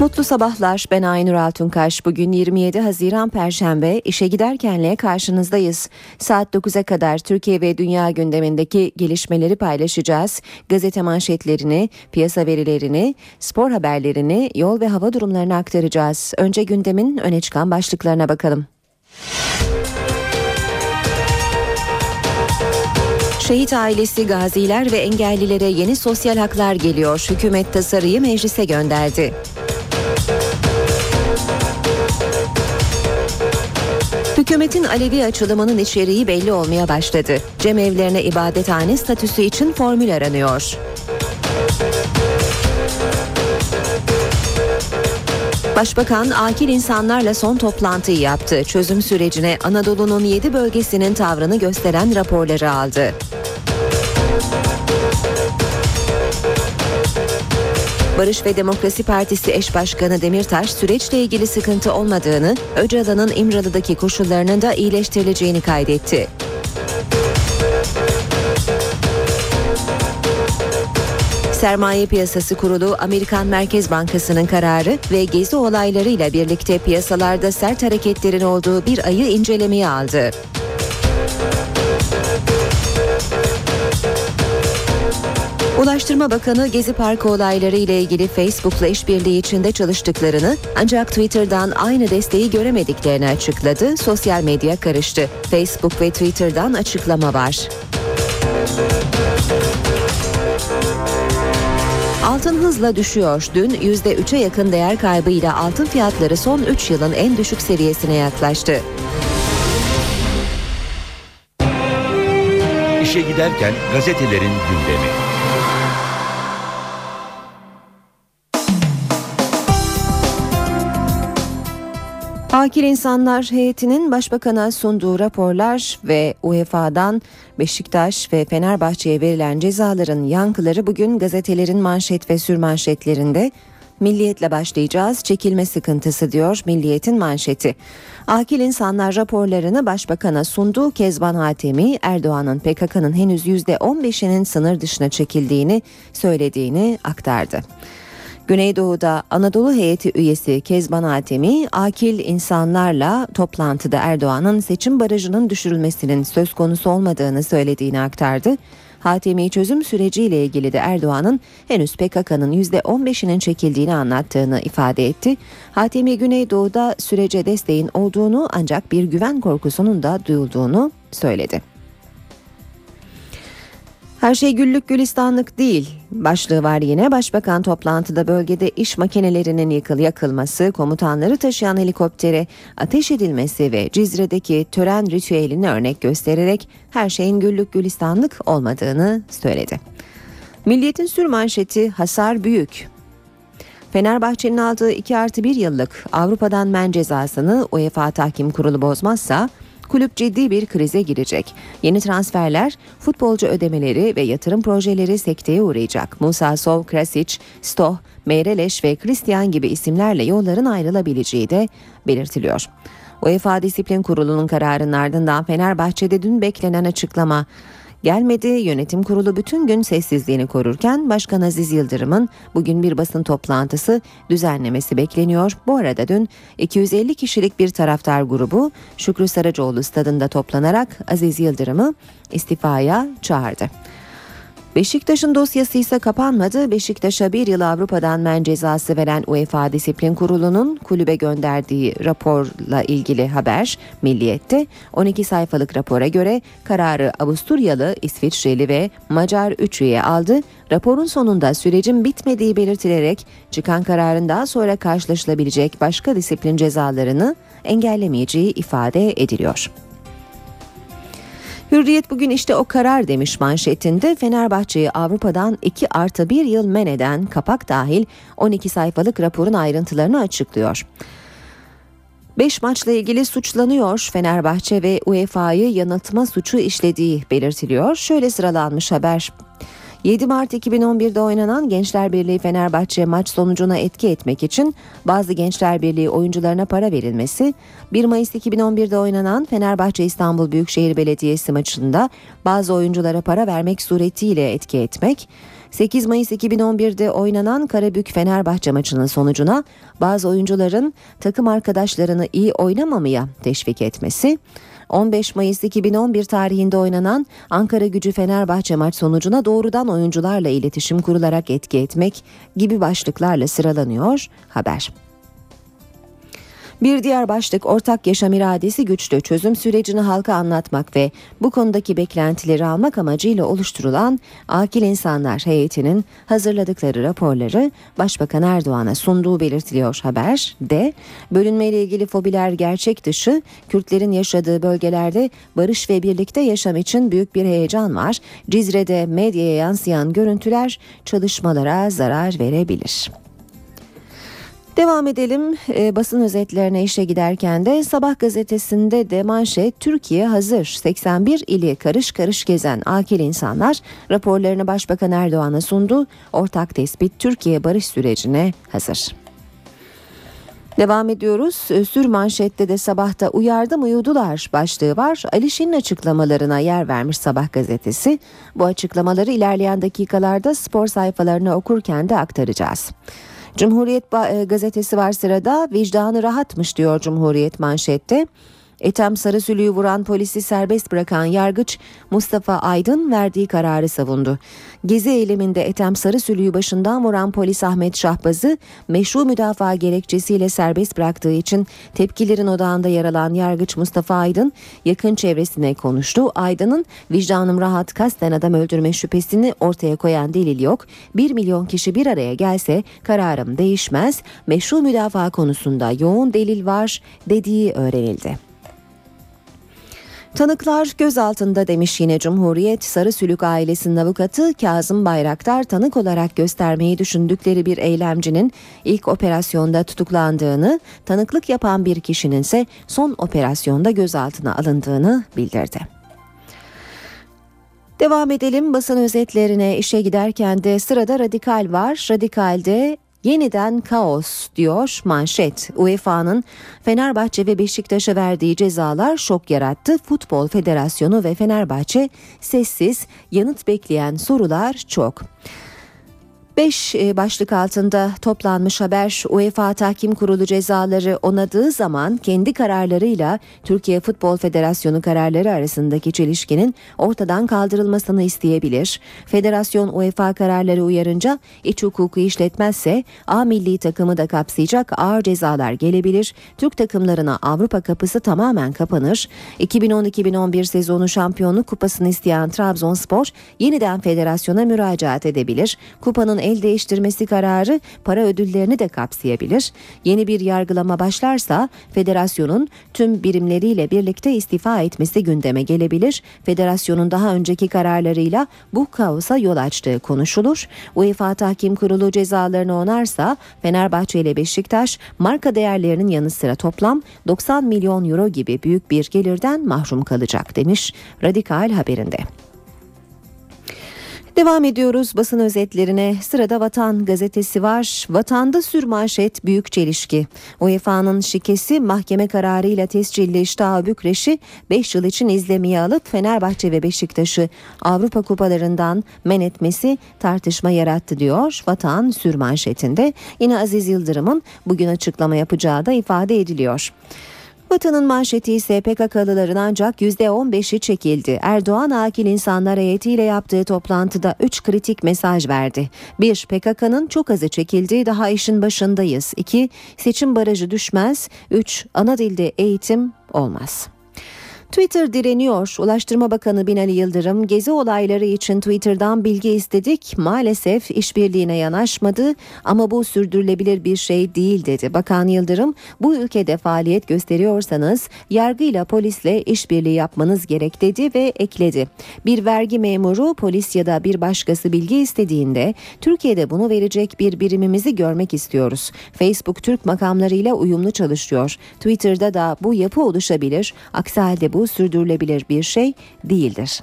Mutlu sabahlar, ben Aynur Altunkaş. Bugün 27 Haziran Perşembe, işe giderkenle karşınızdayız. Saat 9'a kadar Türkiye ve dünya gündemindeki gelişmeleri paylaşacağız. Gazete manşetlerini, piyasa verilerini, spor haberlerini, yol ve hava durumlarını aktaracağız. Önce gündemin öne çıkan başlıklarına bakalım. Şehit ailesi, gaziler ve engellilere yeni sosyal haklar geliyor. Hükümet tasarıyı meclise gönderdi. Hükümetin Alevi açılımının içeriği belli olmaya başladı. Cemevlerine ibadethane statüsü için formül aranıyor. Başbakan akil insanlarla son toplantıyı yaptı. Çözüm sürecine Anadolu'nun 7 bölgesinin tavrını gösteren raporları aldı. Barış ve Demokrasi Partisi eş başkanı Demirtaş süreçle ilgili sıkıntı olmadığını, Öcalan'ın İmralı'daki koşullarının da iyileştirileceğini kaydetti. Sermaye Piyasası Kurulu, Amerikan Merkez Bankası'nın kararı ve gezi olaylarıyla birlikte piyasalarda sert hareketlerin olduğu bir ayı incelemeye aldı. Ulaştırma Bakanı Gezi Parkı olayları ile ilgili Facebook'la işbirliği içinde çalıştıklarını, ancak Twitter'dan aynı desteği göremediklerini açıkladı. Sosyal medya karıştı. Facebook ve Twitter'dan açıklama var. Altın hızla düşüyor. Dün %3'e yakın değer kaybıyla altın fiyatları son 3 yılın en düşük seviyesine yaklaştı. İşe giderken gazetelerin gündemi. Akil İnsanlar Heyeti'nin Başbakan'a sunduğu raporlar ve UEFA'dan Beşiktaş ve Fenerbahçe'ye verilen cezaların yankıları bugün gazetelerin manşet ve sürmanşetlerinde. Milliyet'le başlayacağız. Çekilme sıkıntısı diyor Milliyet'in manşeti. Akil insanlar raporlarını Başbakan'a sundu. Kezban Hatemi, Erdoğan'ın PKK'nın henüz %15'inin sınır dışına çekildiğini söylediğini aktardı. Güneydoğu'da Anadolu heyeti üyesi Kezban Hatemi, akil insanlarla toplantıda Erdoğan'ın seçim barajının düşürülmesinin söz konusu olmadığını söylediğini aktardı. Hatemi, çözüm süreciyle ilgili de Erdoğan'ın henüz PKK'nın %15'inin çekildiğini anlattığını ifade etti. Hatemi, Güneydoğu'da sürece desteğin olduğunu, ancak bir güven korkusunun da duyulduğunu söyledi. Her şey güllük gülistanlık değil başlığı var yine. Başbakan toplantıda bölgede iş makinelerinin yakılması, komutanları taşıyan helikoptere ateş edilmesi ve Cizre'deki tören ritüelini örnek göstererek her şeyin güllük gülistanlık olmadığını söyledi. Milliyet'in sürmanşeti hasar büyük. Fenerbahçe'nin aldığı 2+1 yıllık Avrupa'dan men cezasını UEFA Tahkim Kurulu bozmazsa kulüp ciddi bir krize girecek. Yeni transferler, futbolcu ödemeleri ve yatırım projeleri sekteye uğrayacak. Musa Sov, Krasic, Stoh, Meireleş ve Christian gibi isimlerle yolların ayrılabileceği de belirtiliyor. UEFA Disiplin Kurulu'nun kararının ardından Fenerbahçe'de dün beklenen açıklama gelmedi. Yönetim kurulu bütün gün sessizliğini korurken Başkan Aziz Yıldırım'ın bugün bir basın toplantısı düzenlemesi bekleniyor. Bu arada dün 250 kişilik bir taraftar grubu Şükrü Saracoğlu stadında toplanarak Aziz Yıldırım'ı istifaya çağırdı. Beşiktaş'ın dosyası ise kapanmadı. Beşiktaş'a bir yıl Avrupa'dan men cezası veren UEFA Disiplin Kurulu'nun kulübe gönderdiği raporla ilgili haber Milliyet'te. 12 sayfalık rapora göre kararı Avusturyalı, İsviçreli ve Macar 3 üye aldı. Raporun sonunda sürecin bitmediği belirtilerek çıkan kararın daha sonra karşılaşılabilecek başka disiplin cezalarını engellemeyeceği ifade ediliyor. Hürriyet bugün işte o karar demiş manşetinde. Fenerbahçe'yi Avrupa'dan 2+1 yıl men eden, kapak dahil 12 sayfalık raporun ayrıntılarını açıklıyor. 5 maçla ilgili suçlanıyor Fenerbahçe ve UEFA'yı yanıltma suçu işlediği belirtiliyor. Şöyle sıralanmış haber. 7 Mart 2011'de oynanan Gençlerbirliği Fenerbahçe maç sonucuna etki etmek için bazı Gençlerbirliği oyuncularına para verilmesi, 1 Mayıs 2011'de oynanan Fenerbahçe İstanbul Büyükşehir Belediyesi maçında bazı oyunculara para vermek suretiyle etki etmek, 8 Mayıs 2011'de oynanan Karabük Fenerbahçe maçının sonucuna bazı oyuncuların takım arkadaşlarını iyi oynamamaya teşvik etmesi, 15 Mayıs 2011 tarihinde oynanan Ankara Gücü Fenerbahçe maç sonucuna doğrudan oyuncularla iletişim kurularak etki etmek gibi başlıklarla sıralanıyor haber. Bir diğer başlık, ortak yaşam iradesi güçlü, çözüm sürecini halka anlatmak ve bu konudaki beklentileri almak amacıyla oluşturulan Akil İnsanlar Heyeti'nin hazırladıkları raporları Başbakan Erdoğan'a sunduğu belirtiliyor haberde. Bölünmeyle ilgili fobiler gerçek dışı, Kürtlerin yaşadığı bölgelerde barış ve birlikte yaşam için büyük bir heyecan var. Cizre'de medyaya yansıyan görüntüler çalışmalara zarar verebilir. Devam edelim basın özetlerine. İşe giderken de Sabah gazetesinde de manşet, Türkiye hazır, 81 ili karış karış gezen akil insanlar raporlarını Başbakan Erdoğan'a sundu. Ortak tespit, Türkiye barış sürecine hazır. Devam ediyoruz. Sür manşette de Sabah'ta "Uyardım uyudular" başlığı var. Ali Şin'in açıklamalarına yer vermiş Sabah gazetesi. Bu açıklamaları ilerleyen dakikalarda spor sayfalarını okurken de aktaracağız. Cumhuriyet gazetesi var sırada. "Vicdanı rahatmış" diyor Cumhuriyet manşette. Ethem Sarısülü'yü vuran polisi serbest bırakan yargıç Mustafa Aydın verdiği kararı savundu. Gezi eyleminde Ethem Sarısülü'yü başından vuran polis Ahmet Şahbaz'ı meşru müdafaa gerekçesiyle serbest bıraktığı için tepkilerin odağında yer alan yargıç Mustafa Aydın yakın çevresine konuştu. Aydın'ın "vicdanım rahat, kasten adam öldürme şüphesini ortaya koyan delil yok. 1 milyon kişi bir araya gelse kararım değişmez. Meşru müdafaa konusunda yoğun delil var" dediği öğrenildi. Tanıklar gözaltında demiş yine Cumhuriyet. Sarısülük ailesinin avukatı Kazım Bayraktar, tanık olarak göstermeyi düşündükleri bir eylemcinin ilk operasyonda tutuklandığını, tanıklık yapan bir kişinin ise son operasyonda gözaltına alındığını bildirdi. Devam edelim basın özetlerine. İşe giderken de sırada Radikal var. Radikal'de "Yeniden kaos" diyor manşet. UEFA'nın Fenerbahçe ve Beşiktaş'a verdiği cezalar şok yarattı. Futbol Federasyonu ve Fenerbahçe sessiz, yanıt bekleyen sorular çok. 5 başlık altında toplanmış haber. UEFA Tahkim Kurulu cezaları onadığı zaman kendi kararlarıyla Türkiye Futbol Federasyonu kararları arasındaki çelişkinin ortadan kaldırılmasını isteyebilir. Federasyon UEFA kararları uyarınca iç hukuku işletmezse A milli takımı da kapsayacak ağır cezalar gelebilir. Türk takımlarına Avrupa kapısı tamamen kapanır. 2010-2011 sezonu şampiyonluk kupasını isteyen Trabzonspor yeniden federasyona müracaat edebilir. Kupanın el değiştirmesi kararı para ödüllerini de kapsayabilir. Yeni bir yargılama başlarsa federasyonun tüm birimleriyle birlikte istifa etmesi gündeme gelebilir. Federasyonun daha önceki kararlarıyla bu kaosa yol açtığı konuşulur. UEFA Tahkim Kurulu cezalarını onarsa Fenerbahçe ile Beşiktaş marka değerlerinin yanı sıra toplam 90 milyon euro gibi büyük bir gelirden mahrum kalacak demiş Radikal haberinde. Devam ediyoruz basın özetlerine. Sırada Vatan gazetesi var. Vatanda sürmanşet "Büyük çelişki". UEFA'nın şikesi mahkeme kararıyla tescilli Steaua Bükreş'i 5 yıl için izlemeye alıp Fenerbahçe ve Beşiktaş'ı Avrupa kupalarından men etmesi tartışma yarattı diyor Vatan sürmanşetinde. Yine Aziz Yıldırım'ın bugün açıklama yapacağı da ifade ediliyor. Vatanın manşeti ise "PKK'lıların ancak %15'i çekildi. Erdoğan Akil İnsanlar heyetiyle yaptığı toplantıda 3 kritik mesaj verdi. 1. PKK'nın çok azı çekildi. Daha işin başındayız. 2. Seçim barajı düşmez. 3. Ana dilde eğitim olmaz." Twitter direniyor. Ulaştırma Bakanı Binali Yıldırım, "Gezi olayları için Twitter'dan bilgi istedik. Maalesef işbirliğine yanaşmadı ama bu sürdürülebilir bir şey değil" dedi. Bakan Yıldırım, "Bu ülkede faaliyet gösteriyorsanız yargıyla, polisle işbirliği yapmanız gerek" dedi ve ekledi: "Bir vergi memuru, polis ya da bir başkası bilgi istediğinde Türkiye'de bunu verecek bir birimimizi görmek istiyoruz. Facebook Türk makamlarıyla uyumlu çalışıyor. Twitter'da da bu yapı oluşabilir. Aksi halde bu sürdürülebilir bir şey değildir."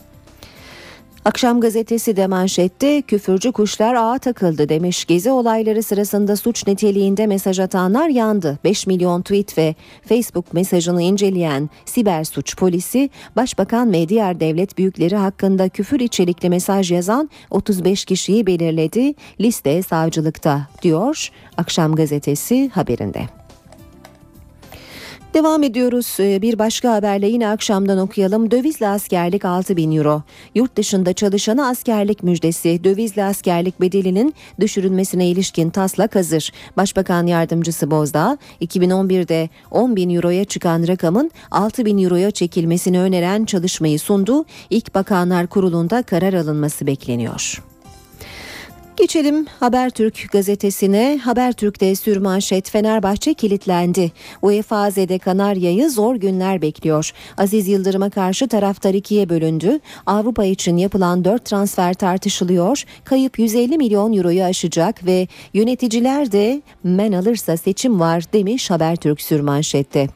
Akşam gazetesi de manşette küfürcü kuşlar ağa takıldı demiş. Gezi olayları sırasında suç niteliğinde mesaj atanlar yandı. 5 milyon tweet ve Facebook mesajını inceleyen siber suç polisi, başbakan ve diğer devlet büyükleri hakkında küfür içerikli mesaj yazan 35 kişiyi belirledi. Liste savcılıkta diyor Akşam gazetesi haberinde. Devam ediyoruz. Bir başka haberle yine akşamdan okuyalım. Dövizle askerlik 6.000 euro. Yurt dışında çalışana askerlik müjdesi. Dövizle askerlik bedelinin düşürülmesine ilişkin taslak hazır. Başbakan yardımcısı Bozdağ, 2011'de 10.000 euroya çıkan rakamın 6.000 euroya çekilmesini öneren çalışmayı sundu. İlk Bakanlar Kurulu'nda karar alınması bekleniyor. Geçelim Habertürk gazetesine. Habertürk'te sürmanşet Fenerbahçe kilitlendi. UEFA Z'de Kanarya'yı zor günler bekliyor. Aziz Yıldırım'a karşı taraftar ikiye bölündü. Avrupa için yapılan 4 transfer tartışılıyor. Kayıp 150 milyon euroyu aşacak ve yöneticiler de men alırsa seçim var demiş Habertürk sürmanşette.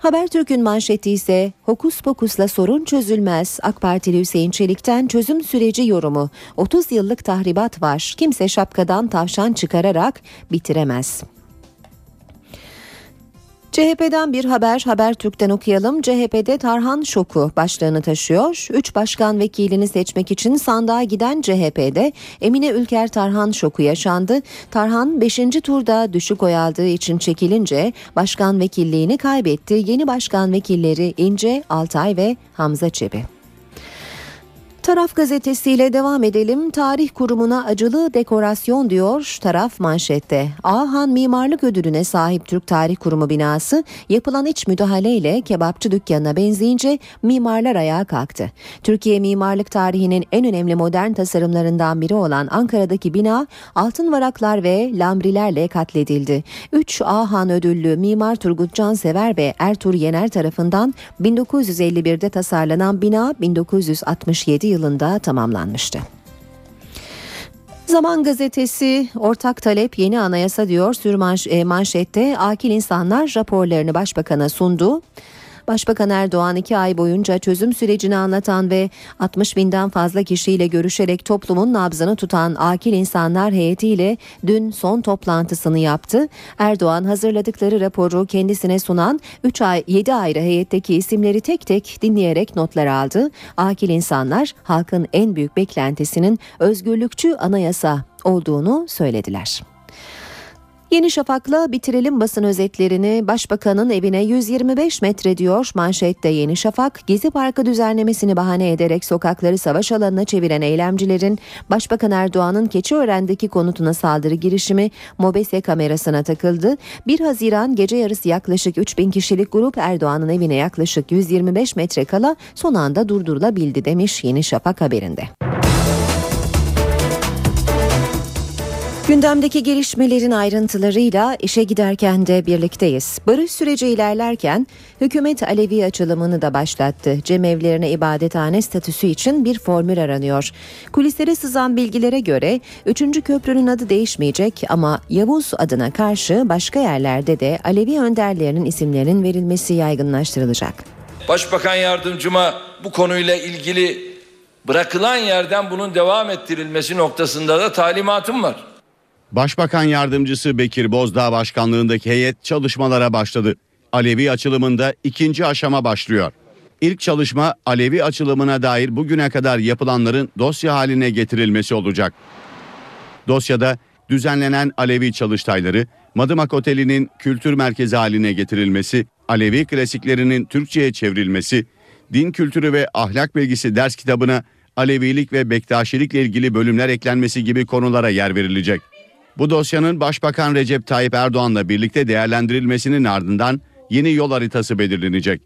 Habertürk'ün manşeti ise hokus pokusla sorun çözülmez. AK Partili Hüseyin Çelik'ten çözüm süreci yorumu. 30 yıllık tahribat var. Kimse şapkadan tavşan çıkararak bitiremez. CHP'den bir haber Habertürk'ten okuyalım. CHP'de Tarhan şoku başlığını taşıyor. 3 başkan vekilini seçmek için sandığa giden CHP'de Emine Ülker Tarhan şoku yaşandı. Tarhan 5. turda düşük oy aldığı için çekilince başkan vekilliğini kaybetti. Yeni başkan vekilleri İnce, Altay ve Hamza Çebi. Taraf gazetesiyle devam edelim. Tarih kurumuna acılı dekorasyon diyor Taraf manşette. Ağahan Mimarlık Ödülü'ne sahip Türk Tarih Kurumu binası yapılan iç müdahaleyle kebapçı dükkanına benzeyince mimarlar ayağa kalktı. Türkiye mimarlık tarihinin en önemli modern tasarımlarından biri olan Ankara'daki bina altın varaklar ve lambrilerle katledildi. 3 Ağahan ödüllü mimar Turgut Cansever ve Ertuğrul Yener tarafından 1951'de tasarlanan bina 1967 yılında tamamlanmıştı. Zaman gazetesi ortak talep yeni anayasa diyor manşette. Akil insanlar raporlarını başbakana sundu. Başbakan Erdoğan 2 ay boyunca çözüm sürecini anlatan ve 60.000'den fazla kişiyle görüşerek toplumun nabzını tutan Akil İnsanlar heyetiyle dün son toplantısını yaptı. Erdoğan hazırladıkları raporu kendisine sunan 7 ayrı heyetteki isimleri tek tek dinleyerek notlar aldı. Akil İnsanlar halkın en büyük beklentisinin özgürlükçü anayasa olduğunu söylediler. Yeni Şafak'la bitirelim basın özetlerini. Başbakanın evine 125 metre diyor manşette Yeni Şafak. Gezi Parkı düzenlemesini bahane ederek sokakları savaş alanına çeviren eylemcilerin Başbakan Erdoğan'ın Keçiören'deki konutuna saldırı girişimi MOBESE kamerasına takıldı. 1 Haziran gece yarısı yaklaşık 3000 kişilik grup Erdoğan'ın evine yaklaşık 125 metre kala son anda durdurulabildi demiş Yeni Şafak haberinde. Gündemdeki gelişmelerin ayrıntılarıyla işe giderken de birlikteyiz. Barış süreci ilerlerken hükümet Alevi açılımını da başlattı. Cemevlerine ibadethane statüsü için bir formül aranıyor. Kulislere sızan bilgilere göre 3. köprünün adı değişmeyecek ama Yavuz adına karşı başka yerlerde de Alevi önderlerinin isimlerinin verilmesi yaygınlaştırılacak. Başbakan yardımcıma bu konuyla ilgili bırakılan yerden bunun devam ettirilmesi noktasında da talimatım var. Başbakan yardımcısı Bekir Bozdağ başkanlığındaki heyet çalışmalara başladı. Alevi açılımında 2. aşama başlıyor. İlk çalışma Alevi açılımına dair bugüne kadar yapılanların dosya haline getirilmesi olacak. Dosyada düzenlenen Alevi çalıştayları, Madımak Oteli'nin kültür merkezi haline getirilmesi, Alevi klasiklerinin Türkçe'ye çevrilmesi, din kültürü ve ahlak bilgisi ders kitabına Alevilik ve Bektaşilikle ilgili bölümler eklenmesi gibi konulara yer verilecek. Bu dosyanın Başbakan Recep Tayyip Erdoğan'la birlikte değerlendirilmesinin ardından yeni yol haritası belirlenecek.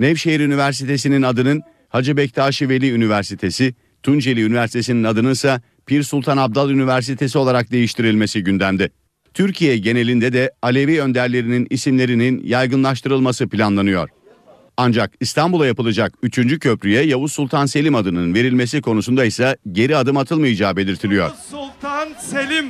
Nevşehir Üniversitesi'nin adının Hacı Bektaşi Veli Üniversitesi, Tunceli Üniversitesi'nin adının ise Pir Sultan Abdal Üniversitesi olarak değiştirilmesi gündemde. Türkiye genelinde de Alevi önderlerinin isimlerinin yaygınlaştırılması planlanıyor. Ancak İstanbul'a yapılacak 3. köprüye Yavuz Sultan Selim adının verilmesi konusunda ise geri adım atılmayacağı belirtiliyor. Yavuz Sultan Selim.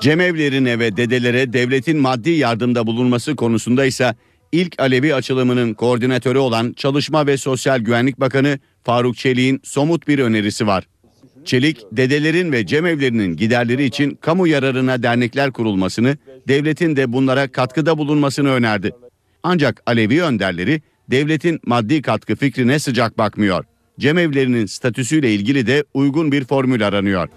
Cemevlerine ve dedelere devletin maddi yardımda bulunması konusunda ise ilk Alevi açılımının koordinatörü olan Çalışma ve Sosyal Güvenlik Bakanı Faruk Çelik'in somut bir önerisi var. Çelik, dedelerin ve cemevlerinin giderleri için kamu yararına dernekler kurulmasını, devletin de bunlara katkıda bulunmasını önerdi. Ancak Alevi önderleri devletin maddi katkı fikrine sıcak bakmıyor. Cemevlerinin statüsüyle ilgili de uygun bir formül aranıyor.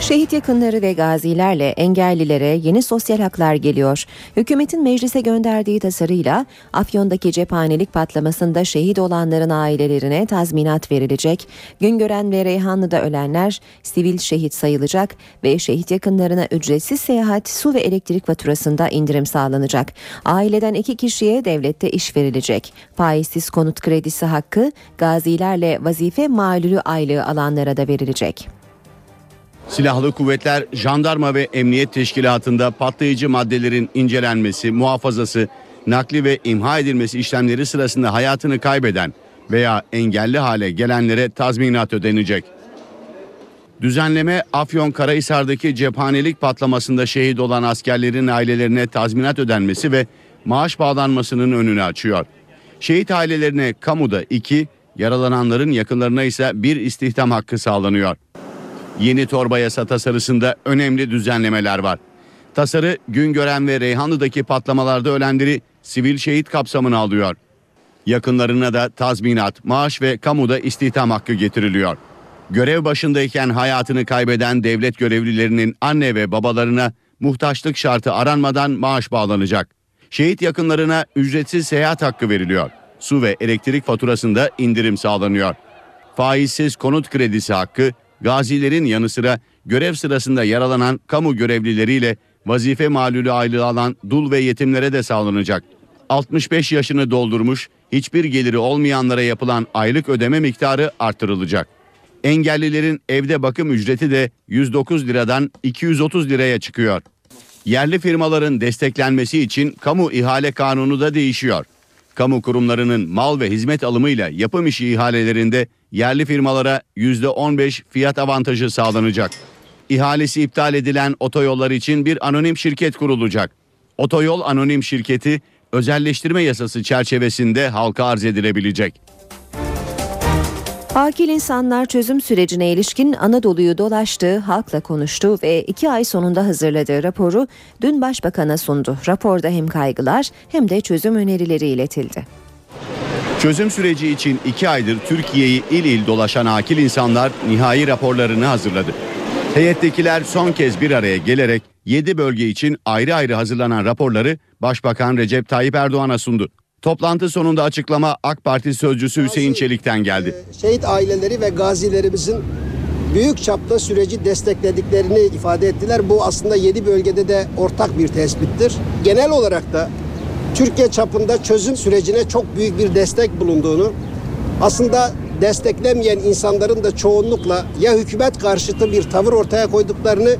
Şehit yakınları ve gazilerle engellilere yeni sosyal haklar geliyor. Hükümetin meclise gönderdiği tasarıyla Afyon'daki cephanelik patlamasında şehit olanların ailelerine tazminat verilecek. Güngören ve Reyhanlı'da ölenler sivil şehit sayılacak ve şehit yakınlarına ücretsiz seyahat, su ve elektrik faturasında indirim sağlanacak. Aileden 2 kişiye devlette iş verilecek. Faizsiz konut kredisi hakkı gazilerle vazife mağlulü aylığı alanlara da verilecek. Silahlı kuvvetler, jandarma ve emniyet teşkilatında patlayıcı maddelerin incelenmesi, muhafazası, nakli ve imha edilmesi işlemleri sırasında hayatını kaybeden veya engelli hale gelenlere tazminat ödenecek. Düzenleme, Afyonkarahisar'daki cephanelik patlamasında şehit olan askerlerin ailelerine tazminat ödenmesi ve maaş bağlanmasının önünü açıyor. Şehit ailelerine kamuda 2, yaralananların yakınlarına ise 1 istihdam hakkı sağlanıyor. Yeni torba yasa tasarısında önemli düzenlemeler var. Tasarı, Güngören ve Reyhanlı'daki patlamalarda ölenleri sivil şehit kapsamına alıyor. Yakınlarına da tazminat, maaş ve kamuda istihdam hakkı getiriliyor. Görev başındayken hayatını kaybeden devlet görevlilerinin anne ve babalarına muhtaçlık şartı aranmadan maaş bağlanacak. Şehit yakınlarına ücretsiz seyahat hakkı veriliyor. Su ve elektrik faturasında indirim sağlanıyor. Faizsiz konut kredisi hakkı, gazilerin yanı sıra görev sırasında yaralanan kamu görevlileriyle vazife malulü aylığı alan dul ve yetimlere de sağlanacak. 65 yaşını doldurmuş, hiçbir geliri olmayanlara yapılan aylık ödeme miktarı artırılacak. Engellilerin evde bakım ücreti de 109 liradan 230 liraya çıkıyor. Yerli firmaların desteklenmesi için kamu ihale kanunu da değişiyor. Kamu kurumlarının mal ve hizmet alımıyla yapım işi ihalelerinde yerli firmalara %15 fiyat avantajı sağlanacak. İhalesi iptal edilen otoyollar için bir anonim şirket kurulacak. Otoyol anonim şirketi özelleştirme yasası çerçevesinde halka arz edilebilecek. Akil insanlar çözüm sürecine ilişkin Anadolu'yu dolaştı, halkla konuştu ve 2 ay sonunda hazırladığı raporu dün Başbakan'a sundu. Raporda hem kaygılar hem de çözüm önerileri iletildi. Çözüm süreci için 2 aydır Türkiye'yi il il dolaşan akil insanlar nihai raporlarını hazırladı. Heyettekiler son kez bir araya gelerek 7 bölge için ayrı ayrı hazırlanan raporları Başbakan Recep Tayyip Erdoğan'a sundu. Toplantı sonunda açıklama AK Parti sözcüsü Hüseyin Çelik'ten geldi. Şehit aileleri ve gazilerimizin büyük çapta süreci desteklediklerini ifade ettiler. Bu aslında 7 bölgede de ortak bir tespittir. Genel olarak da Türkiye çapında çözüm sürecine çok büyük bir destek bulunduğunu, aslında desteklemeyen insanların da çoğunlukla ya hükümet karşıtı bir tavır ortaya koyduklarını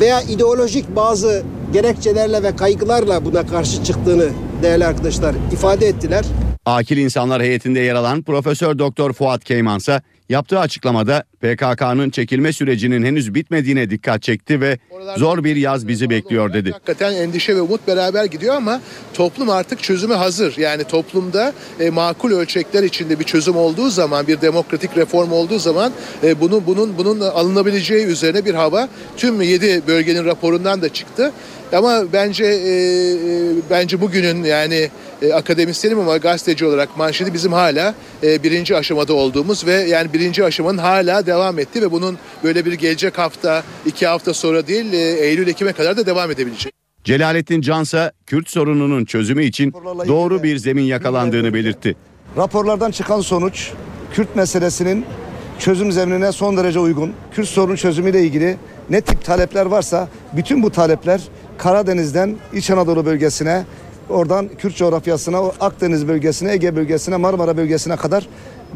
veya ideolojik bazı gerekçelerle ve kaygılarla buna karşı çıktığını değerli arkadaşlar ifade ettiler. Akil insanlar heyetinde yer alan Profesör Doktor Fuat Keymansa yaptığı açıklamada PKK'nın çekilme sürecinin henüz bitmediğine dikkat çekti ve zor bir yaz bizi bekliyor dedi. Hakikaten endişe ve umut beraber gidiyor ama toplum artık çözüme hazır. Yani toplumda makul ölçekler içinde bir çözüm olduğu zaman, bir demokratik reform olduğu zaman bunun alınabileceği üzerine bir hava tüm 7 bölgenin raporundan da çıktı. Ama bence bugünün yani akademisyenim ama gazeteci olarak manşeti bizim hala 1. aşamada olduğumuz ve yani 1. aşamanın hala devam ettiği ve bunun böyle bir gelecek hafta, 2 hafta sonra değil Eylül-Ekim'e kadar da devam edebilecek. Celalettin Cansa, Kürt sorununun çözümü için doğru bir zemin yakalandığını belirtti. Raporlardan çıkan sonuç Kürt meselesinin çözüm zeminine son derece uygun. Kürt sorunun çözümüyle ilgili ne tip talepler varsa bütün bu talepler Karadeniz'den İç Anadolu bölgesine, oradan Kürt coğrafyasına, Akdeniz bölgesine, Ege bölgesine, Marmara bölgesine kadar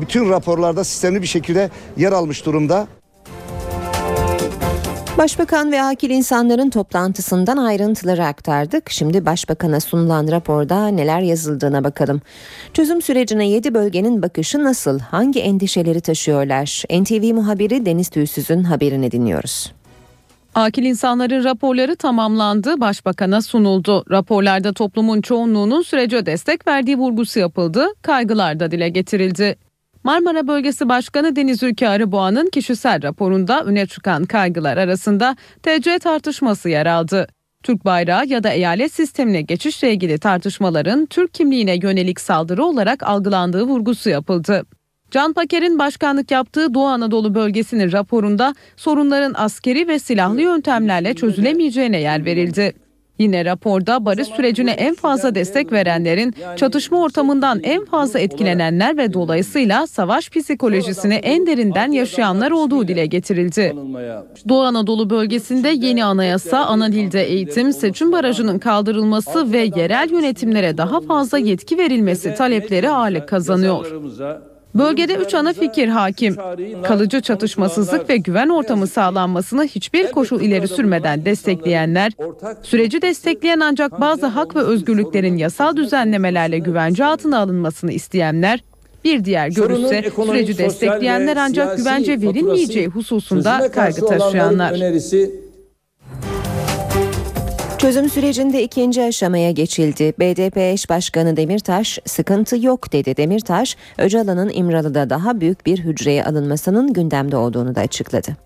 bütün raporlarda sistemli bir şekilde yer almış durumda. Başbakan ve akil insanların toplantısından ayrıntıları aktardık. Şimdi Başbakan'a sunulan raporda neler yazıldığına bakalım. Çözüm sürecine 7 bölgenin bakışı nasıl? Hangi endişeleri taşıyorlar? NTV muhabiri Deniz Tüysüz'ün haberini dinliyoruz. Akil insanların raporları tamamlandı, Başbakan'a sunuldu. Raporlarda toplumun çoğunluğunun sürece destek verdiği vurgusu yapıldı, kaygılar da dile getirildi. Marmara Bölgesi Başkanı Deniz Ülke-Arıboğa'nın kişisel raporunda öne çıkan kaygılar arasında TC tartışması yer aldı. Türk bayrağı ya da eyalet sistemine geçişle ilgili tartışmaların Türk kimliğine yönelik saldırı olarak algılandığı vurgusu yapıldı. Can Paker'in başkanlık yaptığı Doğu Anadolu bölgesinin raporunda sorunların askeri ve silahlı yöntemlerle çözülemeyeceğine yer verildi. Yine raporda barış sürecine en fazla destek verenlerin, çatışma ortamından en fazla etkilenenler ve dolayısıyla savaş psikolojisini en derinden yaşayanlar olduğu dile getirildi. Doğu Anadolu bölgesinde yeni anayasa, ana dilde eğitim, seçim barajının kaldırılması ve yerel yönetimlere daha fazla yetki verilmesi talepleri ağırlık kazanıyor. Bölgede 3 ana fikir hakim. Kalıcı çatışmasızlık ve güven ortamı sağlanmasını hiçbir koşul ileri sürmeden destekleyenler, süreci destekleyen ancak bazı hak ve özgürlüklerin yasal düzenlemelerle güvence altına alınmasını isteyenler, bir diğer görüşse süreci destekleyenler ancak güvence verilmeyeceği hususunda kaygı taşıyanlar. Çözüm sürecinde ikinci aşamaya geçildi. BDP eş başkanı Demirtaş, "Sıkıntı yok" dedi. Demirtaş, Öcalan'ın İmralı'da daha büyük bir hücreye alınmasının gündemde olduğunu da açıkladı.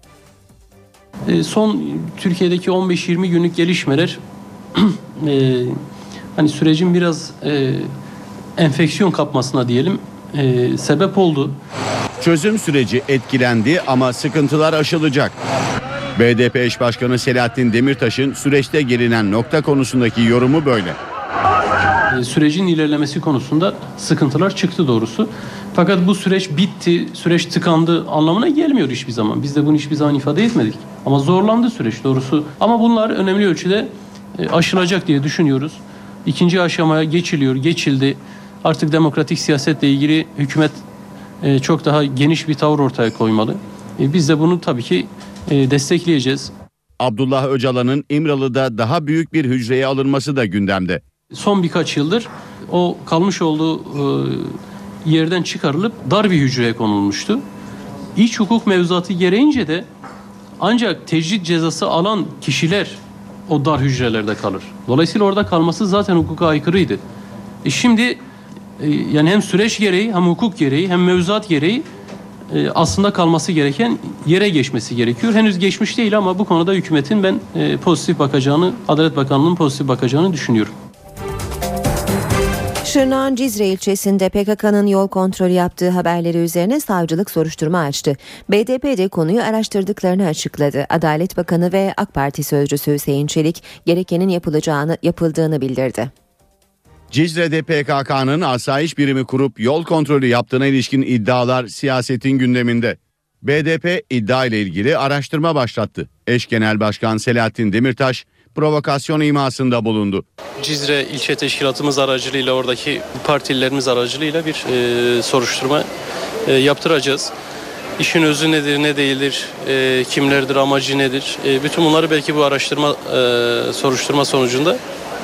Son Türkiye'deki 15-20 günlük gelişmeler hani sürecin biraz enfeksiyon kapmasına diyelim sebep oldu. Çözüm süreci etkilendi ama sıkıntılar aşılacak. BDP eş başkanı Selahattin Demirtaş'ın süreçte gelinen nokta konusundaki yorumu böyle. Sürecin ilerlemesi konusunda sıkıntılar çıktı doğrusu. Fakat bu süreç bitti, süreç tıkandı anlamına gelmiyor hiçbir zaman. Biz de bunu hiçbir zaman ifade etmedik. Ama zorlandı süreç doğrusu. Ama bunlar önemli ölçüde aşılacak diye düşünüyoruz. İkinci aşamaya geçiliyor, geçildi. Artık demokratik siyasetle ilgili hükümet çok daha geniş bir tavır ortaya koymalı. Biz de bunu tabii ki destekleyeceğiz. Abdullah Öcalan'ın İmralı'da daha büyük bir hücreye alınması da gündemde. Son birkaç yıldır o kalmış olduğu yerden çıkarılıp dar bir hücreye konulmuştu. İç hukuk mevzuatı gereğince de ancak tecrit cezası alan kişiler o dar hücrelerde kalır. Dolayısıyla orada kalması zaten hukuka aykırıydı. Şimdi yani hem süreç gereği hem hukuk gereği hem mevzuat gereği aslında kalması gereken yere geçmesi gerekiyor. Henüz geçmiş değil ama bu konuda hükümetin ben pozitif bakacağını, Adalet Bakanlığı'nın pozitif bakacağını düşünüyorum. Şırnak'ın Cizre ilçesinde PKK'nın yol kontrolü yaptığı haberleri üzerine savcılık soruşturma açtı. BDP de konuyu araştırdıklarını açıkladı. Adalet Bakanı ve AK Parti sözcüsü Hüseyin Çelik gerekenin yapıldığını bildirdi. Cizre'de PKK'nın asayiş birimi kurup yol kontrolü yaptığına ilişkin iddialar siyasetin gündeminde. BDP iddia ile ilgili araştırma başlattı. Eş Genel Başkan Selahattin Demirtaş provokasyon imasında bulundu. Cizre ilçe teşkilatımız aracılığıyla oradaki partililerimiz aracılığıyla bir soruşturma yaptıracağız. İşin özü nedir, ne değildir, kimlerdir, amacı nedir? Bütün bunları belki bu araştırma soruşturma sonucunda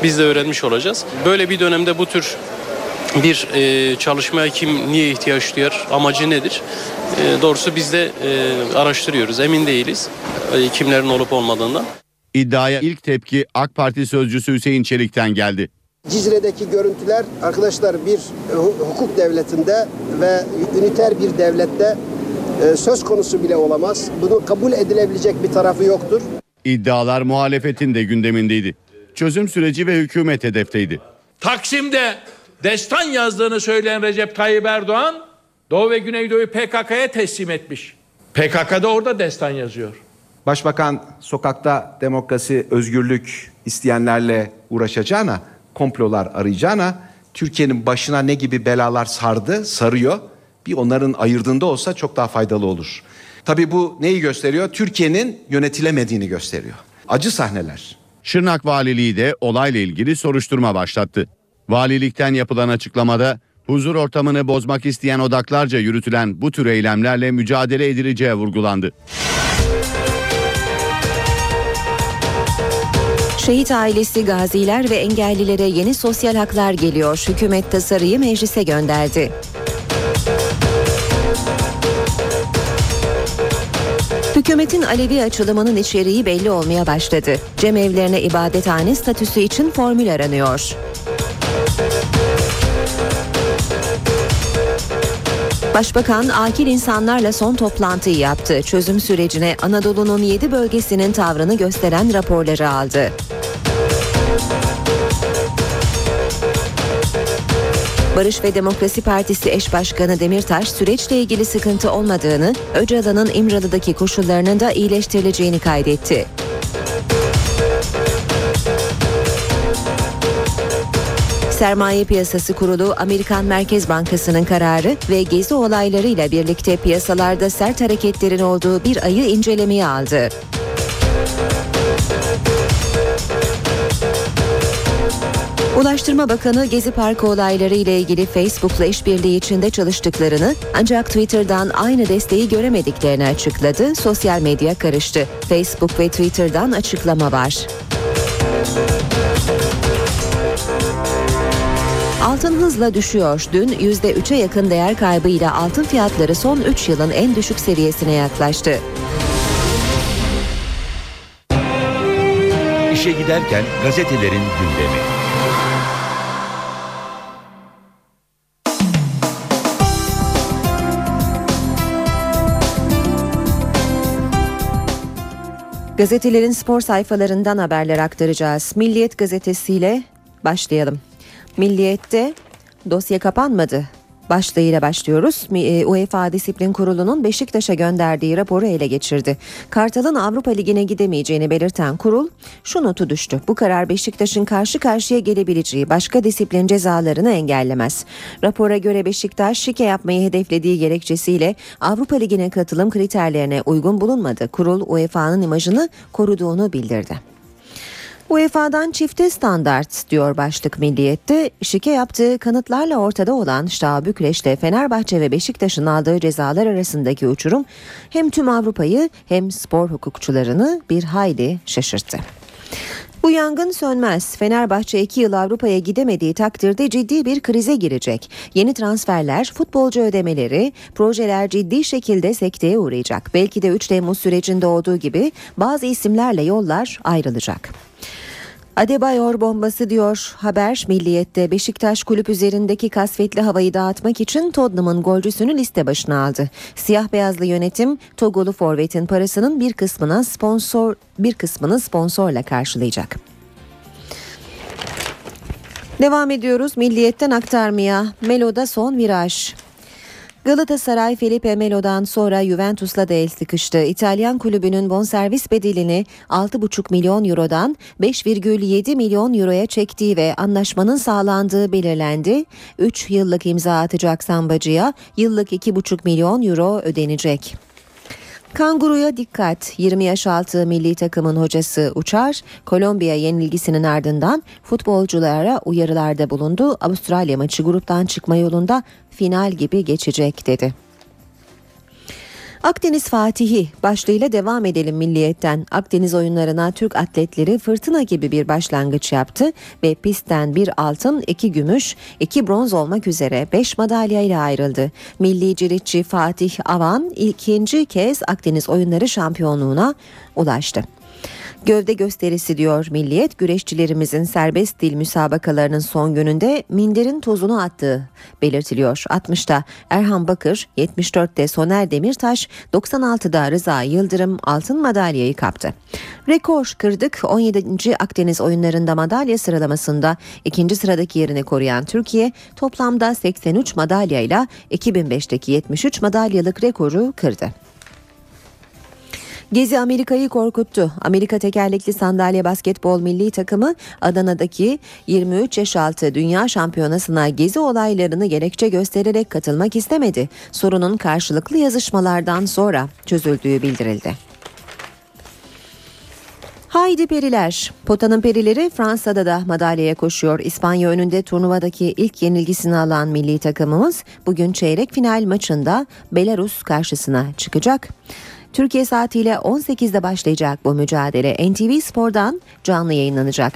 biz de öğrenmiş olacağız. Böyle bir dönemde bu tür bir çalışmaya kim niye ihtiyaç duyar, amacı nedir? Doğrusu biz de araştırıyoruz, emin değiliz kimlerin olup olmadığından. İddiaya ilk tepki AK Parti sözcüsü Hüseyin Çelik'ten geldi. Cizre'deki görüntüler arkadaşlar bir hukuk devletinde ve üniter bir devlette söz konusu bile olamaz. Bunu kabul edilebilecek bir tarafı yoktur. İddialar muhalefetin de gündemindeydi. Çözüm süreci ve hükümet hedefteydi. Taksim'de destan yazdığını söyleyen Recep Tayyip Erdoğan, Doğu ve Güneydoğu'yu PKK'ya teslim etmiş. PKK'da orada destan yazıyor. Başbakan sokakta demokrasi, özgürlük isteyenlerle uğraşacağına, komplolar arayacağına, Türkiye'nin başına ne gibi belalar sarıyor, bir onların ayırdığında olsa çok daha faydalı olur. Tabii bu neyi gösteriyor? Türkiye'nin yönetilemediğini gösteriyor. Acı sahneler. Şırnak Valiliği de olayla ilgili soruşturma başlattı. Valilikten yapılan açıklamada huzur ortamını bozmak isteyen odaklarca yürütülen bu tür eylemlerle mücadele edileceği vurgulandı. Şehit ailesi, gaziler ve engellilere yeni sosyal haklar geliyor. Hükümet tasarıyı meclise gönderdi. Hükümetin Alevi açılımının içeriği belli olmaya başladı. Cemevlerine ibadethane statüsü için formül aranıyor. Başbakan akil insanlarla son toplantıyı yaptı. Çözüm sürecine Anadolu'nun 7 bölgesinin tavrını gösteren raporları aldı. Barış ve Demokrasi Partisi eş başkanı Demirtaş süreçle ilgili sıkıntı olmadığını, Öcalan'ın İmralı'daki koşullarının da iyileştirileceğini kaydetti. Sermaye Piyasası Kurulu, Amerikan Merkez Bankası'nın kararı ve gezi olaylarıyla birlikte piyasalarda sert hareketlerin olduğu bir ayı incelemeye aldı. Ulaştırma Bakanı Gezi Parkı olayları ile ilgili Facebook'la işbirliği içinde çalıştıklarını, ancak Twitter'dan aynı desteği göremediklerini açıkladı. Sosyal medya karıştı. Facebook ve Twitter'dan açıklama var. Altın hızla düşüyor. Dün %3'e yakın değer kaybıyla altın fiyatları son 3 yılın en düşük seviyesine yaklaştı. İşe giderken gazetelerin gündemi. Gazetelerin spor sayfalarından haberler aktaracağız. Milliyet gazetesiyle başlayalım. Milliyet'te dosya kapanmadı başlığıyla başlıyoruz. UEFA Disiplin Kurulu'nun Beşiktaş'a gönderdiği raporu ele geçirdi. Kartal'ın Avrupa Ligi'ne gidemeyeceğini belirten kurul şu notu düştü: bu karar Beşiktaş'ın karşı karşıya gelebileceği başka disiplin cezalarını engellemez. Rapora göre Beşiktaş şike yapmayı hedeflediği gerekçesiyle Avrupa Ligi'ne katılım kriterlerine uygun bulunmadı. Kurul UEFA'nın imajını koruduğunu bildirdi. UEFA'dan çifte standart diyor başlık Milliyet'te. Şike yaptığı kanıtlarla ortada olan Steaua Bükreş'te Fenerbahçe ve Beşiktaş'ın aldığı cezalar arasındaki uçurum hem tüm Avrupa'yı hem spor hukukçularını bir hayli şaşırttı. Bu yangın sönmez. Fenerbahçe 2 yıl Avrupa'ya gidemediği takdirde ciddi bir krize girecek. Yeni transferler, futbolcu ödemeleri, projeler ciddi şekilde sekteye uğrayacak. Belki de 3 Temmuz sürecinde olduğu gibi bazı isimlerle yollar ayrılacak. Adebayor bombası diyor haber Milliyet'te. Beşiktaş kulüp üzerindeki kasvetli havayı dağıtmak için Tottenham'ın golcüsünü liste başına aldı. Siyah beyazlı yönetim Togolu forvetin parasının bir kısmını sponsorla karşılayacak. Devam ediyoruz Milliyet'ten aktarmaya. Melo'da son viraj. Galatasaray Felipe Melo'dan sonra Juventus'la da el sıkıştı. İtalyan kulübünün bonservis bedelini 6,5 milyon eurodan 5,7 milyon euroya çektiği ve anlaşmanın sağlandığı belirlendi. 3 yıllık imza atacak Sambacı'ya yıllık 2,5 milyon euro ödenecek. Kanguru'ya dikkat. 20 yaş altı milli takımın hocası Uçar, Kolombiya yenilgisinin ardından futbolculara uyarılarda bulundu. Avustralya maçı gruptan çıkma yolunda final gibi geçecek dedi. Akdeniz Fatihi başlığıyla devam edelim Milliyet'ten. Akdeniz oyunlarına Türk atletleri fırtına gibi bir başlangıç yaptı ve pistten 1 altın, 2 gümüş, 2 bronz olmak üzere 5 madalyayla ayrıldı. Milli ciritçi Fatih Avan ikinci kez Akdeniz oyunları şampiyonluğuna ulaştı. Gövde gösterisi diyor Milliyet, güreşçilerimizin serbest dil müsabakalarının son gününde minderin tozunu attığı belirtiliyor. 60'ta Erhan Bakır, 74'te Soner Demirtaş, 96'da Rıza Yıldırım altın madalyayı kaptı. Rekor kırdık. 17. Akdeniz oyunlarında madalya sıralamasında 2. sıradaki yerini koruyan Türkiye toplamda 83 madalyayla 2005'teki 73 madalyalık rekoru kırdı. Gezi Amerika'yı korkuttu. Amerika tekerlekli sandalye basketbol milli takımı Adana'daki 23 yaş altı dünya şampiyonasına gezi olaylarını gerekçe göstererek katılmak istemedi. Sorunun karşılıklı yazışmalardan sonra çözüldüğü bildirildi. Haydi periler. Potanın perileri Fransa'da da madalyaya koşuyor. İspanya önünde turnuvadaki ilk yenilgisini alan milli takımımız bugün çeyrek final maçında Belarus karşısına çıkacak. Türkiye saatiyle 18'de başlayacak bu mücadele. NTV Spor'dan canlı yayınlanacak.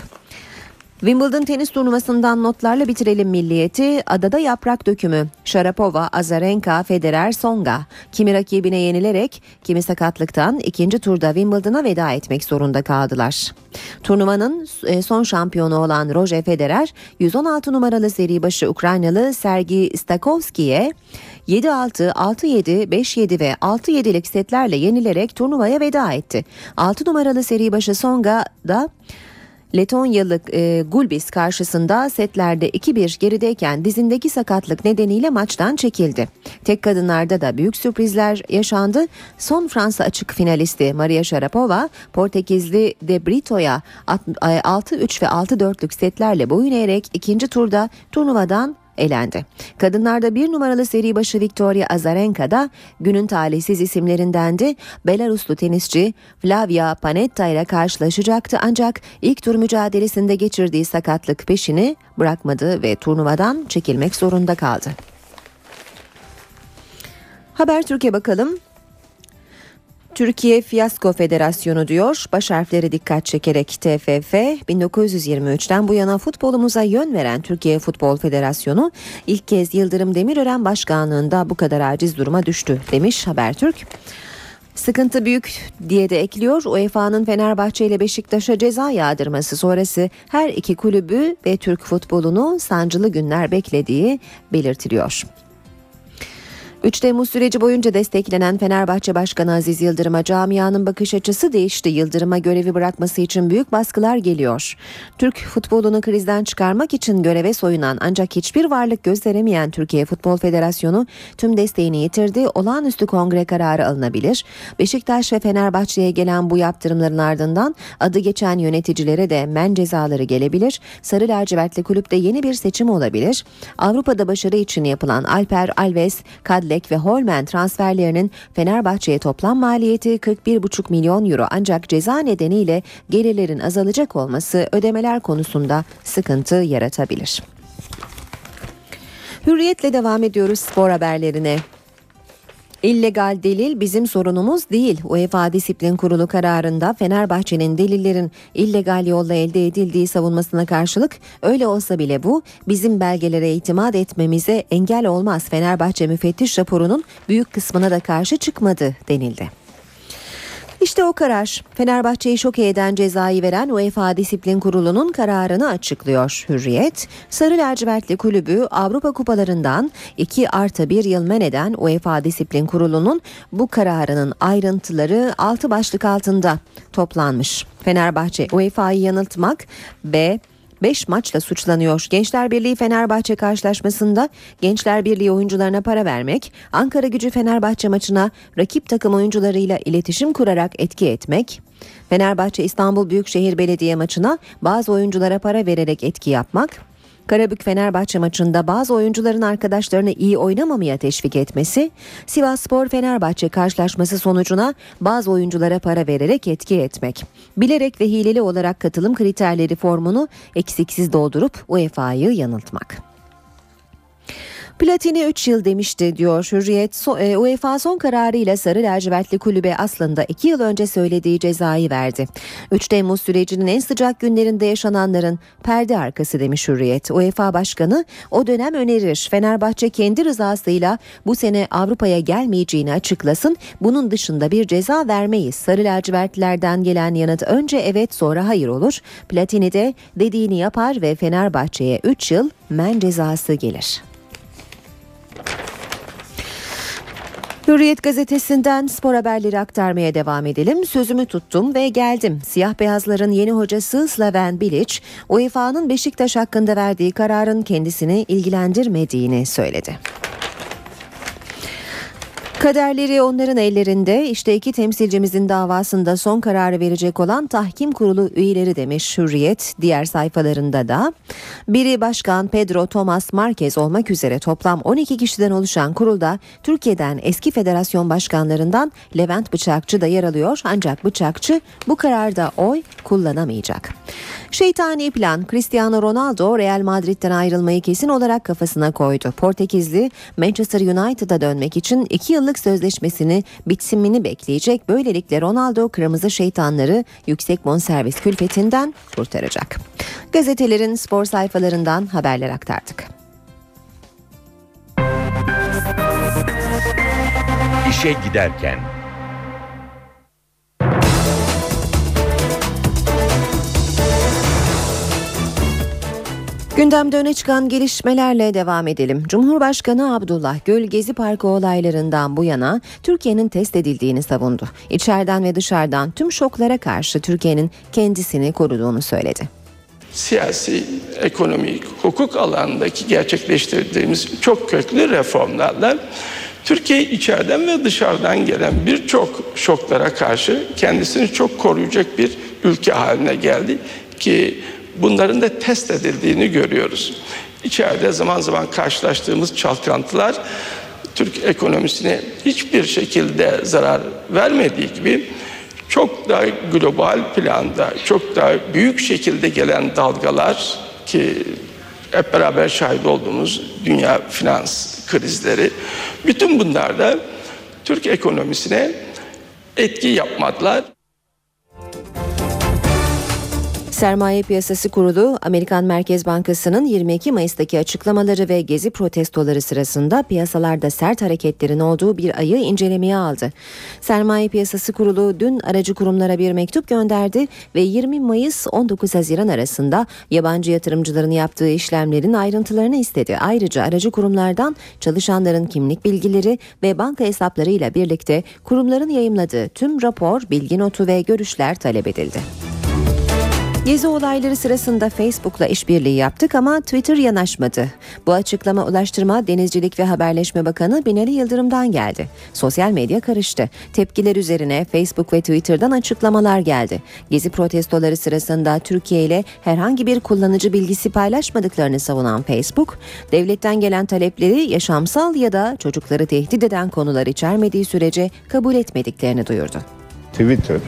Wimbledon tenis turnuvasından notlarla bitirelim Milliyet'i. Adada yaprak dökümü. Sharapova, Azarenka, Federer, Songa. Kimi rakibine yenilerek, kimi sakatlıktan ikinci turda Wimbledon'a veda etmek zorunda kaldılar. Turnuvanın son şampiyonu olan Roger Federer, 116 numaralı seri başı Ukraynalı Sergi Stakovski'ye 7-6, 6-7, 5-7 ve 6-7'lik setlerle yenilerek turnuvaya veda etti. 6 numaralı seri başı Songa da Letonyalı Gulbis karşısında setlerde 2-1 gerideyken dizindeki sakatlık nedeniyle maçtan çekildi. Tek kadınlarda da büyük sürprizler yaşandı. Son Fransa açık finalisti Maria Sharapova, Portekizli De Brito'ya 6-3 ve 6-4'lük setlerle boyun eğerek ikinci turda turnuvadan elendi. Kadınlarda 1 numaralı seri başı Victoria Azarenka da günün talihsiz isimlerindendi. Belaruslu tenisçi Flavia Panetta ile karşılaşacaktı ancak ilk tur mücadelesinde geçirdiği sakatlık peşini bırakmadı ve turnuvadan çekilmek zorunda kaldı. Habertürk'e bakalım. Türkiye Fiyasko Federasyonu diyor, baş harfleri dikkat çekerek TFF, 1923'ten bu yana futbolumuza yön veren Türkiye Futbol Federasyonu ilk kez Yıldırım Demirören başkanlığında bu kadar aciz duruma düştü demiş Habertürk. Sıkıntı büyük diye de ekliyor. UEFA'nın Fenerbahçe ile Beşiktaş'a ceza yağdırması sonrası her iki kulübü ve Türk futbolunu sancılı günler beklediği belirtiliyor. 3 Temmuz süreci boyunca desteklenen Fenerbahçe Başkanı Aziz Yıldırım'a camianın bakış açısı değişti. Yıldırım'a görevi bırakması için büyük baskılar geliyor. Türk futbolunu krizden çıkarmak için göreve soyunan ancak hiçbir varlık gösteremeyen Türkiye Futbol Federasyonu tüm desteğini yitirdi. Olağanüstü kongre kararı alınabilir. Beşiktaş ve Fenerbahçe'ye gelen bu yaptırımların ardından adı geçen yöneticilere de men cezaları gelebilir. Sarı lacivertli kulüpte yeni bir seçim olabilir. Avrupa'da başarı için yapılan Alper, Alves, Kadle ve Holmen transferlerinin Fenerbahçe'ye toplam maliyeti 41,5 milyon euro ancak ceza nedeniyle gelirlerin azalacak olması ödemeler konusunda sıkıntı yaratabilir. Hürriyetle devam ediyoruz spor haberlerine. İllegal delil bizim sorunumuz değil. UEFA Disiplin Kurulu kararında Fenerbahçe'nin delillerin illegal yolla elde edildiği savunmasına karşılık öyle olsa bile bu bizim belgelere itimat etmemize engel olmaz. Fenerbahçe müfettiş raporunun büyük kısmına da karşı çıkmadı denildi. İşte o karar. Fenerbahçe'yi şoke eden cezayı veren UEFA Disiplin Kurulu'nun kararını açıklıyor Hürriyet. Sarı lacivertli kulübü Avrupa Kupalarından 2+1 yıl men eden UEFA Disiplin Kurulu'nun bu kararının ayrıntıları 6 başlık altında toplanmış. Fenerbahçe UEFA'yı yanıltmak ve 5 maçla suçlanıyor. Gençlerbirliği Fenerbahçe karşılaşmasında Gençlerbirliği oyuncularına para vermek, Ankara Gücü Fenerbahçe maçına rakip takım oyuncularıyla iletişim kurarak etki etmek, Fenerbahçe İstanbul Büyükşehir Belediye maçına bazı oyunculara para vererek etki yapmak, Karabük Fenerbahçe maçında bazı oyuncuların arkadaşlarını iyi oynamamaya teşvik etmesi, Sivasspor Fenerbahçe karşılaşması sonucuna bazı oyunculara para vererek etki etmek. Bilerek ve hileli olarak katılım kriterleri formunu eksiksiz doldurup UEFA'yı yanıltmak. Platini 3 yıl demişti diyor Hürriyet. UEFA son kararıyla sarı lacivertli kulübe aslında 2 yıl önce söylediği cezayı verdi. 3 Temmuz sürecinin en sıcak günlerinde yaşananların perde arkası demiş Hürriyet. UEFA Başkanı o dönem önerir. Fenerbahçe kendi rızasıyla bu sene Avrupa'ya gelmeyeceğini açıklasın. Bunun dışında bir ceza vermeyiz. Sarı lacivertlilerden gelen yanıt önce evet sonra hayır olur. Platini de dediğini yapar ve Fenerbahçe'ye 3 yıl men cezası gelir. Hürriyet gazetesinden spor haberleri aktarmaya devam edelim. Sözümü tuttum ve geldim. Siyah beyazların yeni hocası Slaven Bilić, UEFA'nın Beşiktaş hakkında verdiği kararın kendisini ilgilendirmediğini söyledi. Kaderleri onların ellerinde, işte 2 temsilcimizin davasında son kararı verecek olan tahkim kurulu üyeleri demiş Hürriyet diğer sayfalarında da. Biri Başkan Pedro Tomas Marquez olmak üzere toplam 12 kişiden oluşan kurulda Türkiye'den eski federasyon başkanlarından Levent Bıçakçı da yer alıyor ancak Bıçakçı bu kararda oy kullanamayacak. Şeytani plan. Cristiano Ronaldo Real Madrid'den ayrılmayı kesin olarak kafasına koydu. Portekizli Manchester United'a dönmek için 2 yıllık sözleşmesini bitimini bekleyecek. Böylelikle Ronaldo kırmızı şeytanları yüksek bonservis külfetinden kurtaracak. gazetelerin spor sayfalarından haberler aktardık. İşe giderken. Gündemde öne çıkan gelişmelerle devam edelim. Cumhurbaşkanı Abdullah Gül, Gezi Parkı olaylarından bu yana Türkiye'nin test edildiğini savundu. İçeriden ve dışarıdan tüm şoklara karşı Türkiye'nin kendisini koruduğunu söyledi. Siyasi, ekonomik, hukuk alanındaki gerçekleştirdiğimiz çok köklü reformlarla Türkiye içeriden ve dışarıdan gelen birçok şoklara karşı kendisini çok koruyacak bir ülke haline geldi ki bunların da test edildiğini görüyoruz. İçeride zaman zaman karşılaştığımız çalkantılar Türk ekonomisine hiçbir şekilde zarar vermediği gibi çok daha global planda, çok daha büyük şekilde gelen dalgalar ki hep beraber şahit olduğumuz dünya finans krizleri, bütün bunlar da Türk ekonomisine etki yapmadılar. Sermaye Piyasası Kurulu, Amerikan Merkez Bankası'nın 22 Mayıs'taki açıklamaları ve gezi protestoları sırasında piyasalarda sert hareketlerin olduğu bir ayı incelemeye aldı. Sermaye Piyasası Kurulu dün aracı kurumlara bir mektup gönderdi ve 20 Mayıs-19 Haziran arasında yabancı yatırımcıların yaptığı işlemlerin ayrıntılarını istedi. Ayrıca aracı kurumlardan çalışanların kimlik bilgileri ve banka hesaplarıyla birlikte kurumların yayımladığı tüm rapor, bilgi notu ve görüşler talep edildi. Gezi olayları sırasında Facebook'la işbirliği yaptık ama Twitter yanaşmadı. Bu açıklama Ulaştırma, Denizcilik ve Haberleşme Bakanı Binali Yıldırım'dan geldi. Sosyal medya karıştı. Tepkiler üzerine Facebook ve Twitter'dan açıklamalar geldi. Gezi protestoları sırasında Türkiye ile herhangi bir kullanıcı bilgisi paylaşmadıklarını savunan Facebook, devletten gelen talepleri yaşamsal ya da çocukları tehdit eden konular içermediği sürece kabul etmediklerini duyurdu. Twitter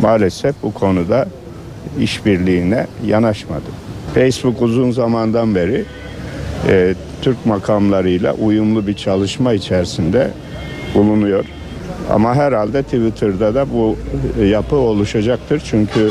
maalesef bu konuda işbirliğine yanaşmadı. Facebook uzun zamandan beri Türk makamlarıyla uyumlu bir çalışma içerisinde bulunuyor. Ama herhalde Twitter'da da bu yapı oluşacaktır. Çünkü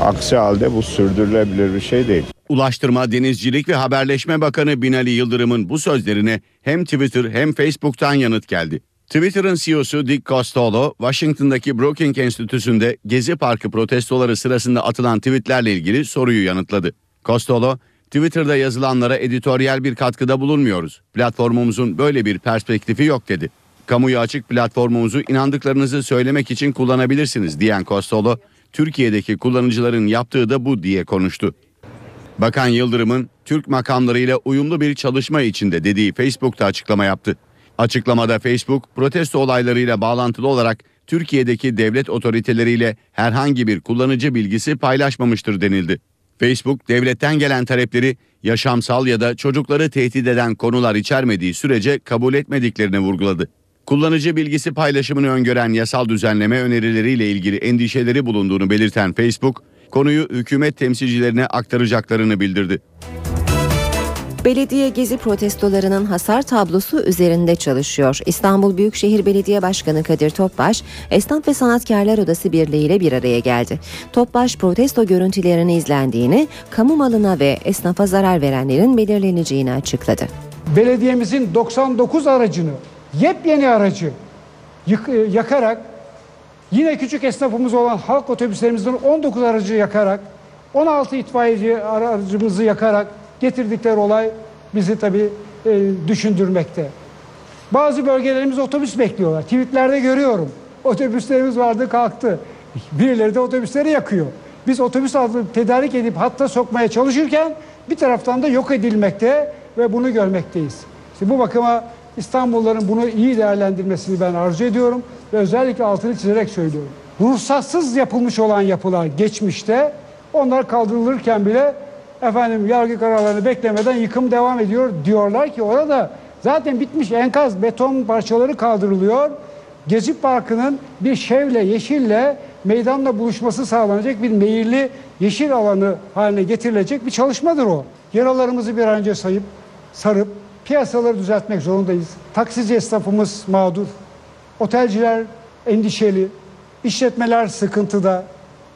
aksi halde bu sürdürülebilir bir şey değil. Ulaştırma, Denizcilik ve Haberleşme Bakanı Binali Yıldırım'ın bu sözlerine hem Twitter hem Facebook'tan yanıt geldi. Twitter'ın CEO'su Dick Costolo, Washington'daki Brookings Enstitüsü'nde Gezi Parkı protestoları sırasında atılan tweetlerle ilgili soruyu yanıtladı. Costolo, "Twitter'da yazılanlara editoryal bir katkıda bulunmuyoruz. Platformumuzun böyle bir perspektifi yok," dedi. "Kamuya açık platformumuzu inandıklarınızı söylemek için kullanabilirsiniz," diyen Costolo, "Türkiye'deki kullanıcıların yaptığı da bu," diye konuştu. Bakan Yıldırım'ın Türk makamlarıyla uyumlu bir çalışma içinde dediği Facebook'ta açıklama yaptı. Açıklamada Facebook, protesto olaylarıyla bağlantılı olarak Türkiye'deki devlet otoriteleriyle herhangi bir kullanıcı bilgisi paylaşmamıştır denildi. Facebook, devletten gelen talepleri yaşamsal ya da çocukları tehdit eden konular içermediği sürece kabul etmediklerini vurguladı. Kullanıcı bilgisi paylaşımını öngören yasal düzenleme önerileriyle ilgili endişeleri bulunduğunu belirten Facebook, konuyu hükümet temsilcilerine aktaracaklarını bildirdi. Belediye gezi protestolarının hasar tablosu üzerinde çalışıyor. İstanbul Büyükşehir Belediye Başkanı Kadir Topbaş, Esnaf ve Sanatkarlar Odası Birliği ile bir araya geldi. Topbaş, protesto görüntülerinin izlendiğini, kamu malına ve esnafa zarar verenlerin belirleneceğini açıkladı. Belediyemizin 99 aracını, yepyeni aracı yakarak, yine küçük esnafımız olan halk otobüslerimizden 19 aracı yakarak, 16 itfaiyeci aracımızı yakarak getirdikleri olay bizi tabii düşündürmekte. Bazı bölgelerimiz otobüs bekliyorlar. Tweetlerde görüyorum. Otobüslerimiz vardı, kalktı. Birileri de otobüsleri yakıyor. Biz otobüs alıp tedarik edip hatta sokmaya çalışırken bir taraftan da yok edilmekte ve bunu görmekteyiz. İşte bu bakıma İstanbulluların bunu iyi değerlendirmesini ben arzu ediyorum ve özellikle altını çizerek söylüyorum. Ruhsatsız yapılmış olan yapılar geçmişte, onlar kaldırılırken bile yargı kararlarını beklemeden yıkım devam ediyor. Diyorlar ki orada zaten bitmiş enkaz beton parçaları kaldırılıyor. Gezi Parkı'nın bir şevle, yeşille meydanla buluşması sağlanacak bir meyilli yeşil alanı haline getirilecek bir çalışmadır o. Yaralarımızı bir an önce sarıp piyasaları düzeltmek zorundayız. Taksici esnafımız mağdur, otelciler endişeli, işletmeler sıkıntıda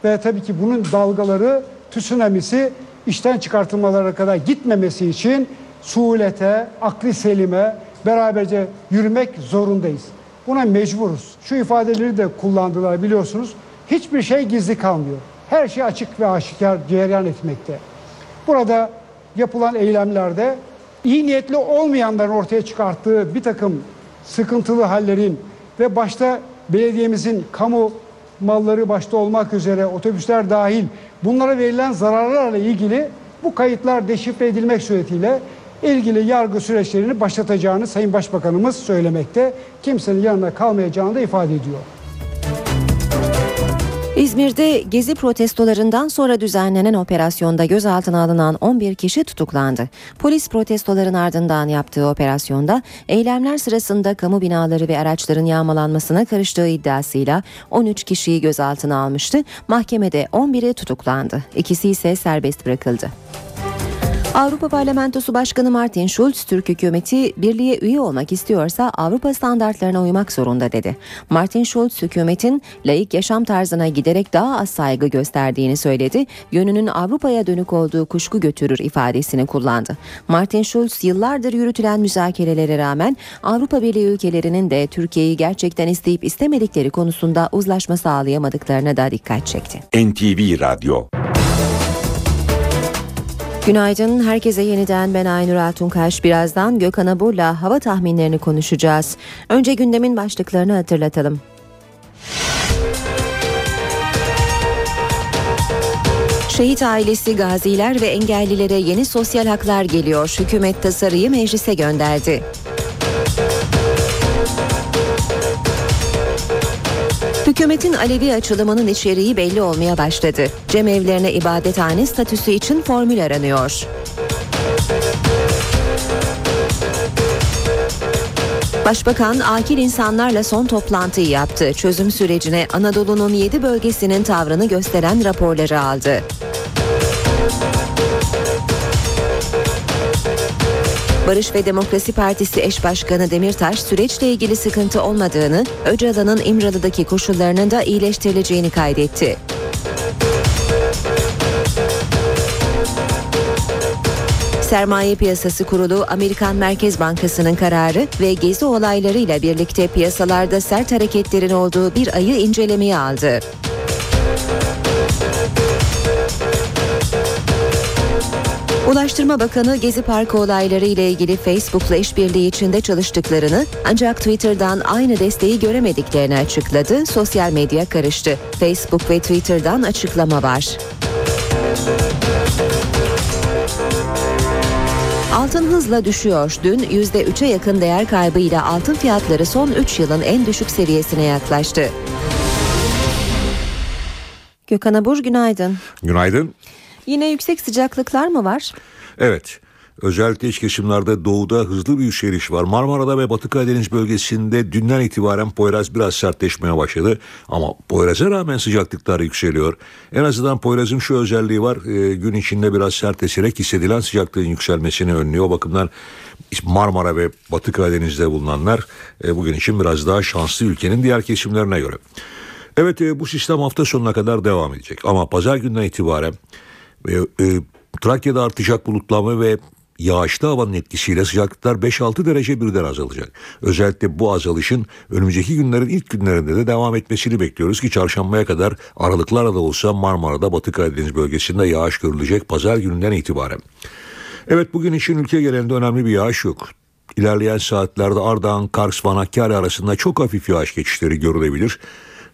ve tabii ki bunun dalgaları, tsunamisi işten çıkartılmalara kadar gitmemesi için suulete, akli selime beraberce yürümek zorundayız. Buna mecburuz. Şu ifadeleri de kullandılar biliyorsunuz. Hiçbir şey gizli kalmıyor. Her şey açık ve aşikar cereyan etmekte. Burada yapılan eylemlerde iyi niyetli olmayanların ortaya çıkarttığı bir takım sıkıntılı hallerin ve başta belediyemizin kamu malları başta olmak üzere otobüsler dahil bunlara verilen zararlarla ilgili bu kayıtlar deşifre edilmek suretiyle ilgili yargı süreçlerini başlatacağını Sayın Başbakanımız söylemekte, kimsenin yanına kalmayacağını da ifade ediyor. İzmir'de Gezi protestolarından sonra düzenlenen operasyonda gözaltına alınan 11 kişi tutuklandı. Polis protestoların ardından yaptığı operasyonda eylemler sırasında kamu binaları ve araçların yağmalanmasına karıştığı iddiasıyla 13 kişiyi gözaltına almıştı. Mahkemede 11'i tutuklandı. İkisi ise serbest bırakıldı. Avrupa Parlamentosu Başkanı Martin Schulz, Türk hükümeti birliğe üye olmak istiyorsa Avrupa standartlarına uymak zorunda dedi. Martin Schulz, hükümetin laik yaşam tarzına giderek daha az saygı gösterdiğini söyledi, yönünün Avrupa'ya dönük olduğu kuşku götürür ifadesini kullandı. Martin Schulz, yıllardır yürütülen müzakerelere rağmen Avrupa Birliği ülkelerinin de Türkiye'yi gerçekten isteyip istemedikleri konusunda uzlaşma sağlayamadıklarına da dikkat çekti. NTV Radyo. Günaydın, herkese yeniden ben Aynur Altunkaş. Birazdan Gökhan Abur'la hava tahminlerini konuşacağız. Önce gündemin başlıklarını hatırlatalım. Şehit ailesi, gaziler ve engellilere yeni sosyal haklar geliyor. Hükümet tasarıyı meclise gönderdi. Hükümetin Alevi açılımının içeriği belli olmaya başladı. Cemevlerine ibadethane statüsü için formül aranıyor. Başbakan akil insanlarla son toplantıyı yaptı. Çözüm sürecine Anadolu'nun 7 bölgesinin tavrını gösteren raporları aldı. Barış ve Demokrasi Partisi eş başkanı Demirtaş, süreçle ilgili sıkıntı olmadığını, Öcalan'ın İmralı'daki koşullarının da iyileştirileceğini kaydetti. Sermaye Piyasası Kurulu, Amerikan Merkez Bankası'nın kararı ve gezi olaylarıyla birlikte piyasalarda sert hareketlerin olduğu bir ayı incelemeye aldı. Ulaştırma Bakanı Gezi Parkı olayları ile ilgili Facebook'la işbirliği içinde çalıştıklarını ancak Twitter'dan aynı desteği göremediklerini açıkladı. Sosyal medya karıştı. Facebook ve Twitter'dan açıklama var. Altın hızla düşüyor. Dün %3'e yakın değer kaybıyla altın fiyatları son 3 yılın en düşük seviyesine yaklaştı. Gökhan Abur, günaydın. Günaydın. Yine yüksek sıcaklıklar mı var? Evet. Özellikle iç kesimlerde doğuda hızlı bir yükseliş var. Marmara'da ve Batı Karadeniz bölgesinde dünden itibaren Poyraz biraz sertleşmeye başladı. Ama Poyraz'a rağmen sıcaklıklar yükseliyor. En azından Poyraz'ın şu özelliği var. Gün içinde biraz sert eserek hissedilen sıcaklığın yükselmesini önlüyor. O bakımdan Marmara ve Batı Karadeniz'de bulunanlar bugün için biraz daha şanslı ülkenin diğer kesimlerine göre. Evet, bu sistem hafta sonuna kadar devam edecek. Ama pazar günden itibaren Trakya'da artacak bulutlanma ve yağışlı havanın etkisiyle sıcaklıklar 5-6 derece birden azalacak. Özellikle bu azalışın önümüzdeki günlerin ilk günlerinde de devam etmesini bekliyoruz ki çarşambaya kadar aralıklarla da olsa Marmara'da, Batı Karadeniz bölgesinde yağış görülecek pazar gününden itibaren. Evet, bugün için ülke genelinde önemli bir yağış yok. İlerleyen saatlerde Ardahan, Kars, Van, Hakkari arasında çok hafif yağış geçişleri görülebilir.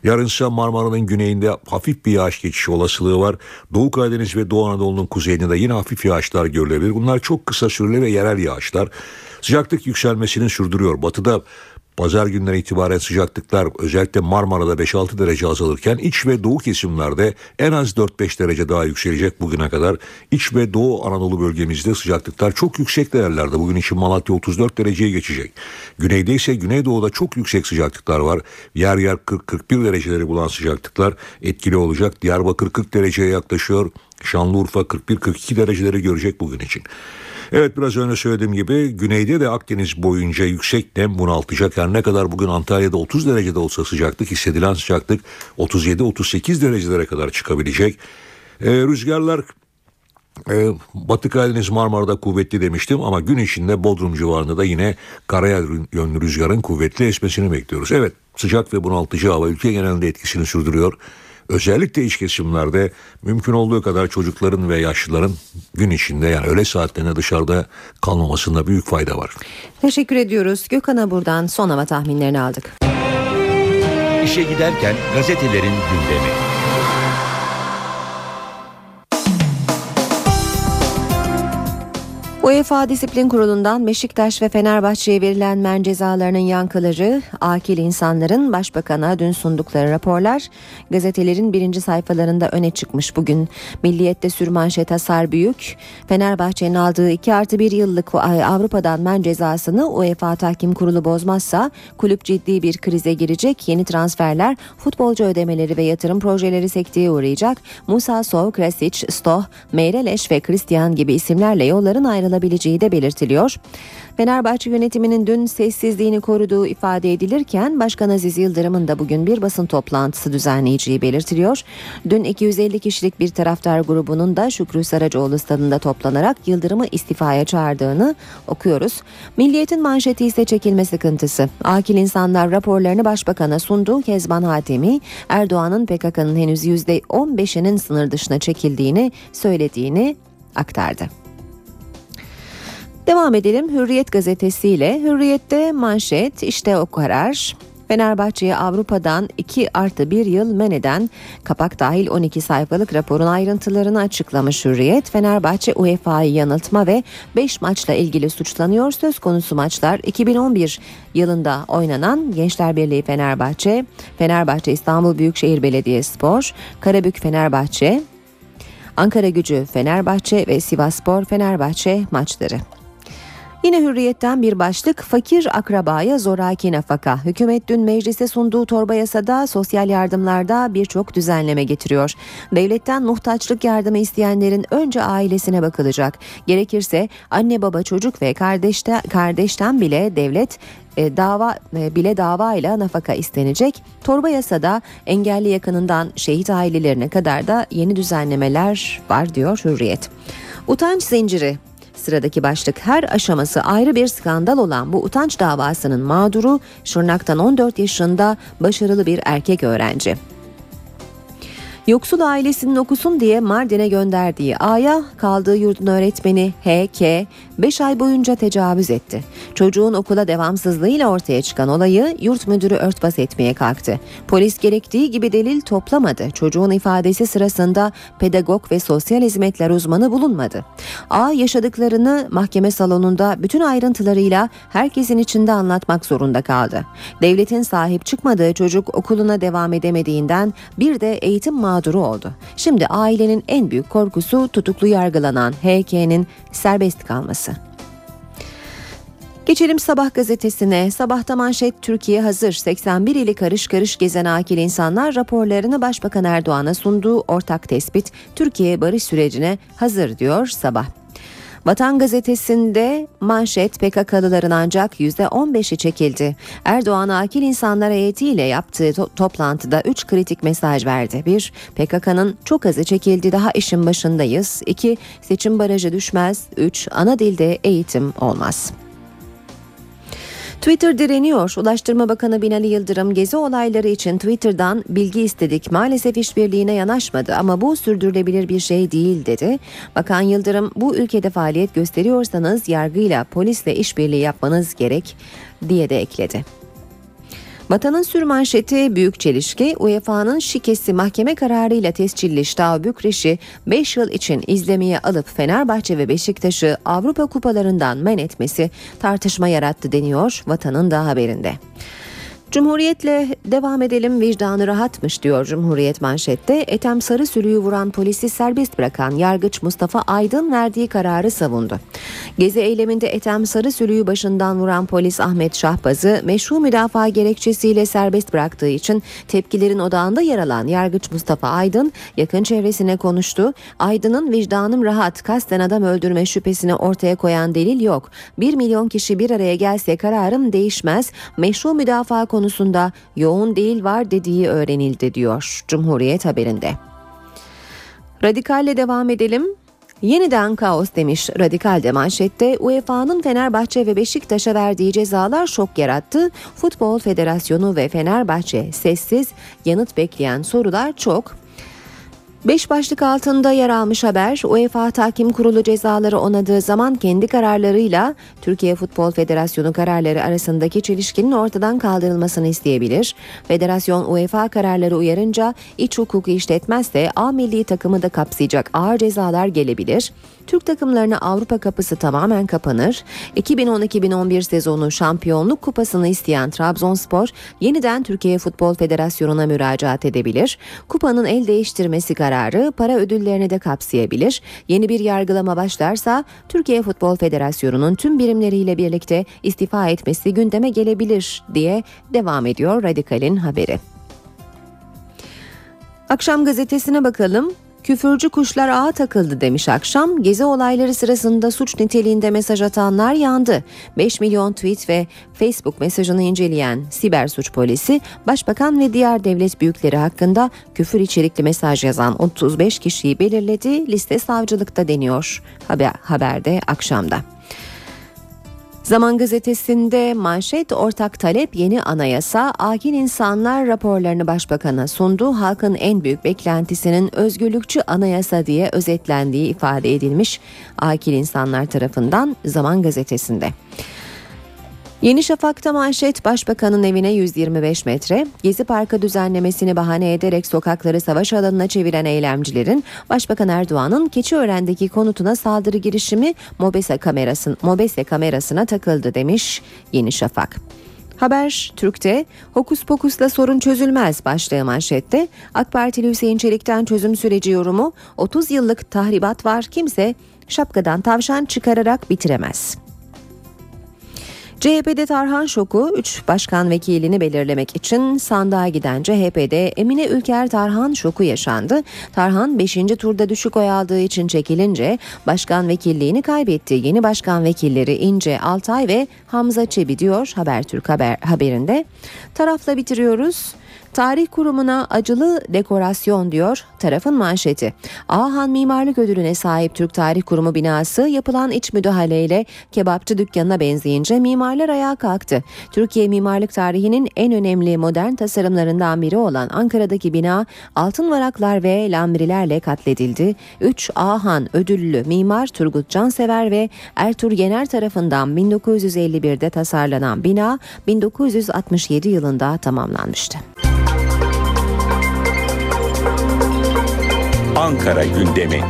Yarınsa Marmara'nın güneyinde hafif bir yağış geçişi olasılığı var. Doğu Karadeniz ve Doğu Anadolu'nun kuzeyinde de yine hafif yağışlar görülebilir. Bunlar çok kısa süreli ve yerel yağışlar. Sıcaklık yükselmesini sürdürüyor. Batı'da pazar günden itibaren sıcaklıklar özellikle Marmara'da 5-6 derece azalırken iç ve doğu kesimlerde en az 4-5 derece daha yükselecek bugüne kadar. İç ve Doğu Anadolu bölgemizde sıcaklıklar çok yüksek değerlerde. Bugün için Malatya 34 dereceye geçecek. Güneyde ise Güneydoğu'da çok yüksek sıcaklıklar var. Yer yer 40-41 dereceleri bulan sıcaklıklar etkili olacak. Diyarbakır 40 dereceye yaklaşıyor. Şanlıurfa 41-42 dereceleri görecek bugün için. Evet, biraz önce söylediğim gibi güneyde de Akdeniz boyunca yüksek nem bunaltacak. Her ne kadar bugün Antalya'da 30 derecede olsa sıcaklık, hissedilen sıcaklık 37-38 derecelere kadar çıkabilecek. Rüzgarlar Batı Karadeniz Marmara'da kuvvetli demiştim ama gün içinde Bodrum civarında da yine karayel yönlü rüzgarın kuvvetli esmesini bekliyoruz. Evet, sıcak ve bunaltıcı hava ülke genelinde etkisini sürdürüyor. Özellikle iç kesimlerde mümkün olduğu kadar çocukların ve yaşlıların gün içinde, yani öğle saatlerinde dışarıda kalmamasında büyük fayda var. Teşekkür ediyoruz. Gökhan Abur'dan son hava tahminlerini aldık. İşe giderken gazetelerin gündemi. UEFA Disiplin Kurulu'ndan Beşiktaş ve Fenerbahçe'ye verilen men cezalarının yankıları, akil insanların Başbakan'a dün sundukları raporlar gazetelerin birinci sayfalarında öne çıkmış bugün. Milliyet'te sürmanşet hasar büyük. Fenerbahçe'nin aldığı 2+1 yıllık Avrupa'dan men cezasını UEFA Tahkim Kurulu bozmazsa kulüp ciddi bir krize girecek. Yeni transferler, futbolcu ödemeleri ve yatırım projeleri sekteye uğrayacak. Musa Sow, Krasić, Stoh, Meireles ve Christian gibi isimlerle yolların ayrılacak de belirtiliyor. Fenerbahçe yönetiminin dün sessizliğini koruduğu ifade edilirken Başkan Aziz Yıldırım'ın da bugün bir basın toplantısı düzenleyeceği belirtiliyor. Dün 250 kişilik bir taraftar grubunun da Şükrü Saracoğlu stadında toplanarak Yıldırım'ı istifaya çağırdığını okuyoruz. Milliyet'in manşeti ise çekilme sıkıntısı. Akil insanlar raporlarını Başbakan'a sundu. Kezban Hatemi, Erdoğan'ın PKK'nın henüz %15'inin sınır dışına çekildiğini söylediğini aktardı. Devam edelim Hürriyet gazetesiyle. Hürriyet'te manşet işte o karar. Fenerbahçe'ye Avrupa'dan 2+1 yıl men eden kapak dahil 12 sayfalık raporun ayrıntılarını açıklamış Hürriyet. Fenerbahçe UEFA'yı yanıltma ve 5 maçla ilgili suçlanıyor. Söz konusu maçlar 2011 yılında oynanan Gençlerbirliği Fenerbahçe, Fenerbahçe İstanbul Büyükşehir Belediyespor, Karabük Fenerbahçe, Ankara Gücü Fenerbahçe ve Sivasspor Fenerbahçe maçları. Yine Hürriyet'ten bir başlık, fakir akrabaya zoraki nafaka. Hükümet dün meclise sunduğu torba yasada sosyal yardımlarda birçok düzenleme getiriyor. Devletten muhtaçlık yardımı isteyenlerin önce ailesine bakılacak. Gerekirse anne baba çocuk ve kardeşten bile devlet davayla nafaka istenecek. Torba yasada engelli yakınından şehit ailelerine kadar da yeni düzenlemeler var diyor Hürriyet. Utanç zinciri. Sıradaki başlık, her aşaması ayrı bir skandal olan bu utanç davasının mağduru Şırnak'tan 14 yaşında başarılı bir erkek öğrenci. Yoksul ailesinin okusun diye Mardin'e gönderdiği A'ya kaldığı yurdun öğretmeni H.K. 5 ay boyunca tecavüz etti. Çocuğun okula devamsızlığıyla ortaya çıkan olayı yurt müdürü örtbas etmeye kalktı. Polis gerektiği gibi delil toplamadı. Çocuğun ifadesi sırasında pedagog ve sosyal hizmetler uzmanı bulunmadı. A yaşadıklarını mahkeme salonunda bütün ayrıntılarıyla herkesin içinde anlatmak zorunda kaldı. Devletin sahip çıkmadığı çocuk okuluna devam edemediğinden bir de eğitim mağduru oldu. Şimdi ailenin en büyük korkusu tutuklu yargılanan H.K.'nin serbest kalması. Geçelim Sabah gazetesine. Sabah'ta manşet Türkiye hazır. 81 ili karış karış gezen akil insanlar raporlarını Başbakan Erdoğan'a sunduğu ortak tespit, Türkiye barış sürecine hazır diyor Sabah. Vatan gazetesinde manşet PKK'lıların ancak %15'i çekildi. Erdoğan akil insanlar heyetiyle yaptığı toplantıda 3 kritik mesaj verdi. 1. PKK'nın çok azı çekildi, daha işin başındayız. 2. Seçim barajı düşmez. 3. Ana dilde eğitim olmaz. Twitter direniyor. Ulaştırma Bakanı Binali Yıldırım gezi olayları için Twitter'dan bilgi istedik. Maalesef işbirliğine yanaşmadı ama bu sürdürülebilir bir şey değil dedi. Bakan Yıldırım, bu ülkede faaliyet gösteriyorsanız yargıyla, polisle işbirliği yapmanız gerek diye de ekledi. Vatan'ın sürmanşeti büyük çelişki. UEFA'nın şikesi mahkeme kararıyla tescilli Steaua Bükreş'i 5 yıl için izlemeye alıp Fenerbahçe ve Beşiktaş'ı Avrupa kupalarından men etmesi tartışma yarattı deniyor Vatan'ın da haberinde. Cumhuriyet'le devam edelim, vicdanı rahatmış diyor Cumhuriyet manşette. Ethem Sarısülü'yü vuran polisi serbest bırakan yargıç Mustafa Aydın verdiği kararı savundu. Gezi eyleminde Ethem Sarısülü'yü başından vuran polis Ahmet Şahbaz'ı meşru müdafaa gerekçesiyle serbest bıraktığı için tepkilerin odağında yer alan yargıç Mustafa Aydın yakın çevresine konuştu. Aydın'ın vicdanım rahat, kasten adam öldürme şüphesini ortaya koyan delil yok. 1 milyon kişi bir araya gelse kararım değişmez, meşru müdafaa konusunda yoğun değil var dediği öğrenildi diyor Cumhuriyet haberinde. Radikal'le devam edelim. Yeniden kaos demiş Radikal de manşette. UEFA'nın Fenerbahçe ve Beşiktaş'a verdiği cezalar şok yarattı. Futbol Federasyonu ve Fenerbahçe sessiz, yanıt bekleyen sorular çok. 5 başlık altında yer almış haber, UEFA Tahkim Kurulu cezaları onadığı zaman kendi kararlarıyla Türkiye Futbol Federasyonu kararları arasındaki çelişkinin ortadan kaldırılmasını isteyebilir. Federasyon UEFA kararları uyarınca iç hukuku işletmezse A milli takımı da kapsayacak ağır cezalar gelebilir. Türk takımlarına Avrupa kapısı tamamen kapanır. 2010-2011 sezonu şampiyonluk kupasını isteyen Trabzonspor yeniden Türkiye Futbol Federasyonu'na müracaat edebilir. Kupanın el değiştirmesi kararı para ödüllerini de kapsayabilir. Yeni bir yargılama başlarsa Türkiye Futbol Federasyonu'nun tüm birimleriyle birlikte istifa etmesi gündeme gelebilir diye devam ediyor Radikal'in haberi. Akşam gazetesine bakalım. Küfürcü kuşlar ağa takıldı demiş akşam. Gezi olayları sırasında suç niteliğinde mesaj atanlar yandı. 5 milyon tweet ve Facebook mesajını inceleyen siber suç polisi, başbakan ve diğer devlet büyükleri hakkında küfür içerikli mesaj yazan 35 kişiyi belirledi. Liste savcılıkta deniyor haberde akşamda. Zaman gazetesinde manşet, ortak talep yeni anayasa, akil insanlar raporlarını başbakana sundu. Halkın en büyük beklentisinin özgürlükçü anayasa diye özetlendiği ifade edilmiş akil insanlar tarafından Zaman gazetesinde. Yeni Şafak'ta manşet, başbakanın evine 125 metre, Gezi Parkı düzenlemesini bahane ederek sokakları savaş alanına çeviren eylemcilerin başbakan Erdoğan'ın Keçiören'deki konutuna saldırı girişimi MOBESE kamerasına takıldı demiş Yeni Şafak. Haber Türk'te hokus pokusla sorun çözülmez başlığı manşette. AK Partili Hüseyin Çelik'ten çözüm süreci yorumu, 30 yıllık tahribat var, kimse şapkadan tavşan çıkararak bitiremez. CHP'de Tarhan şoku, 3 başkan vekilini belirlemek için sandığa giden CHP'de Emine Ülker Tarhan şoku yaşandı. Tarhan 5. turda düşük oy aldığı için çekilince başkan vekilliğini kaybetti. Yeni başkan vekilleri İnce, Altay ve Hamza Çebi diyor Habertürk haberinde. Tarafla bitiriyoruz. Tarih kurumuna acılı dekorasyon diyor tarafın manşeti. Ağahan Mimarlık Ödülü'ne sahip Türk Tarih Kurumu binası yapılan iç müdahaleyle kebapçı dükkanına benzeyince mimarlar ayağa kalktı. Türkiye mimarlık tarihinin en önemli modern tasarımlarından biri olan Ankara'daki bina altın varaklar ve lambrilerle katledildi. 3 Ağahan ödüllü mimar Turgut Cansever ve Ertuğrul Yener tarafından 1951'de tasarlanan bina 1967 yılında tamamlanmıştı. Ankara gündemi.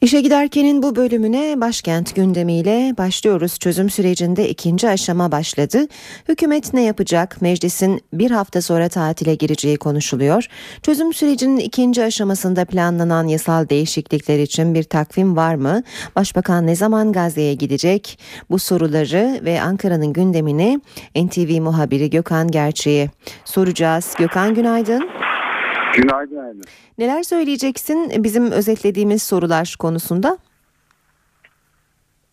İşe giderkenin bu bölümüne başkent gündemiyle başlıyoruz. Çözüm sürecinde ikinci aşama başladı. Hükümet ne yapacak? Meclisin bir hafta sonra tatile gireceği konuşuluyor. Çözüm sürecinin ikinci aşamasında planlanan yasal değişiklikler için bir takvim var mı? Başbakan ne zaman Gazze'ye gidecek? Bu soruları ve Ankara'nın gündemini NTV muhabiri Gökhan Gerçe'ye soracağız. Gökhan günaydın. Günaydın Aynur. Neler söyleyeceksin bizim özetlediğimiz sorular konusunda?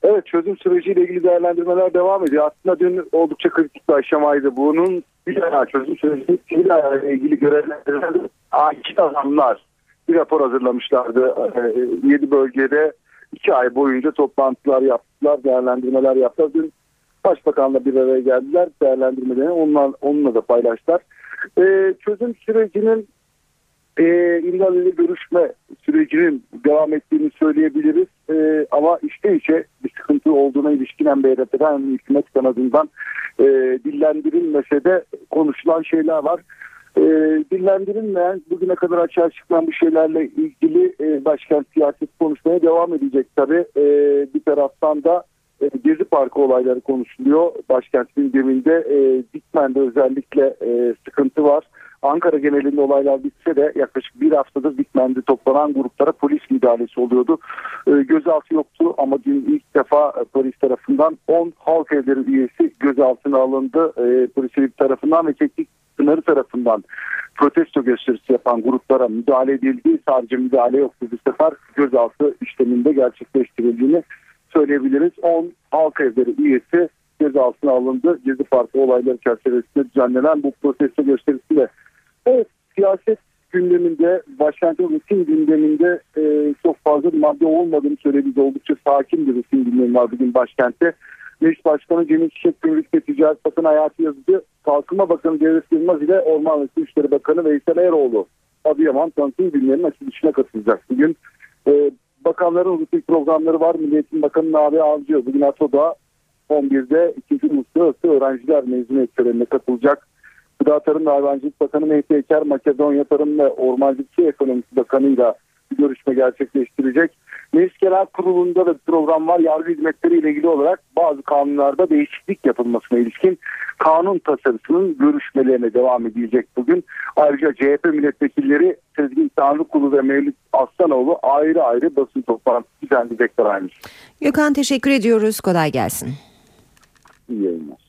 Evet, çözüm süreciyle ilgili değerlendirmeler devam ediyor. Aslında dün oldukça kritik bir aşamaydı. Bunun bir ara çözüm süreciyle ilgili görevlendirmeler, akil adamlar bir rapor hazırlamışlardı. 7 bölgede 2 ay boyunca toplantılar yaptılar, değerlendirmeler yaptılar. Dün Başbakan'la bir araya geldiler, değerlendirmelerini onunla da paylaştılar. Çözüm sürecinin İmralı ile görüşme sürecinin devam ettiğini söyleyebiliriz. Ama işte bir sıkıntı olduğuna ilişkin hem BRT'den hem hükümet kanadından dillendirilmese de konuşulan şeyler var. Dillendirilmeyen, bugüne kadar açığa çıkan bir şeylerle ilgili başkent siyaset konuşmaya devam edecek tabii. Bir taraftan da Gezi Parkı olayları konuşuluyor. Başkent gündeminde Dikmen'de özellikle sıkıntı var. Ankara genelinde olaylar bitse de yaklaşık bir haftadır Dikmen'de toplanan gruplara polis müdahalesi oluyordu. Gözaltı yoktu ama dün ilk defa polis tarafından 10 halk evleri üyesi gözaltına alındı. Polis tarafından ve teknik sınırı tarafından protesto gösterisi yapan gruplara müdahale edildi. Sadece müdahale yoktu, bu sefer gözaltı işleminde gerçekleştirildiğini söyleyebiliriz. 10 halk evleri üyesi gözaltına alındı. Gezi Parkı olayları çerçevesinde düzenlenen bu protesto gösterisiyle. Evet, siyaset gündeminde, başkentin Rusin gündeminde çok fazla madde olmadığını söylediğimiz oldukça sakin bir Rusin gündemi var bugün başkentte. Meclis Başkanı Cemil Çiçek, Gümrük ve Ticaret Bakanı Hayati Yazıcı, Kalkınma Bakanı Cevdet Yılmaz ile Orman ve Su İşleri Bakanı Veysel Eroğlu Adıyaman tanıtım günlerinin açılışına katılacak bugün. Bakanların uluslararası programları var. Milli Eğitim Bakanı Nabi Avcı bugün ATO'da 11'de 2. Uluslararası Öğrenciler Mezuniyet Töreni'ne katılacak. Gıda Tarım ve Hayvancılık Bakanı Mehdi Eker, Makedonya Tarım ve Ormancılık Ekonomisi Bakanı'yla bir görüşme gerçekleştirecek. Meclis Genel Kurulu'nda da bir program var. Yargı hizmetleri ile ilgili olarak bazı kanunlarda değişiklik yapılmasına ilişkin kanun tasarısının görüşmelerine devam edilecek bugün. Ayrıca CHP milletvekilleri Sezgin Tanrıkulu ve Mevlüt Aslanoğlu ayrı ayrı basın toplantısı düzenleyecekler aynı. Gökhan, teşekkür ediyoruz. Kolay gelsin. İyi yayınlar.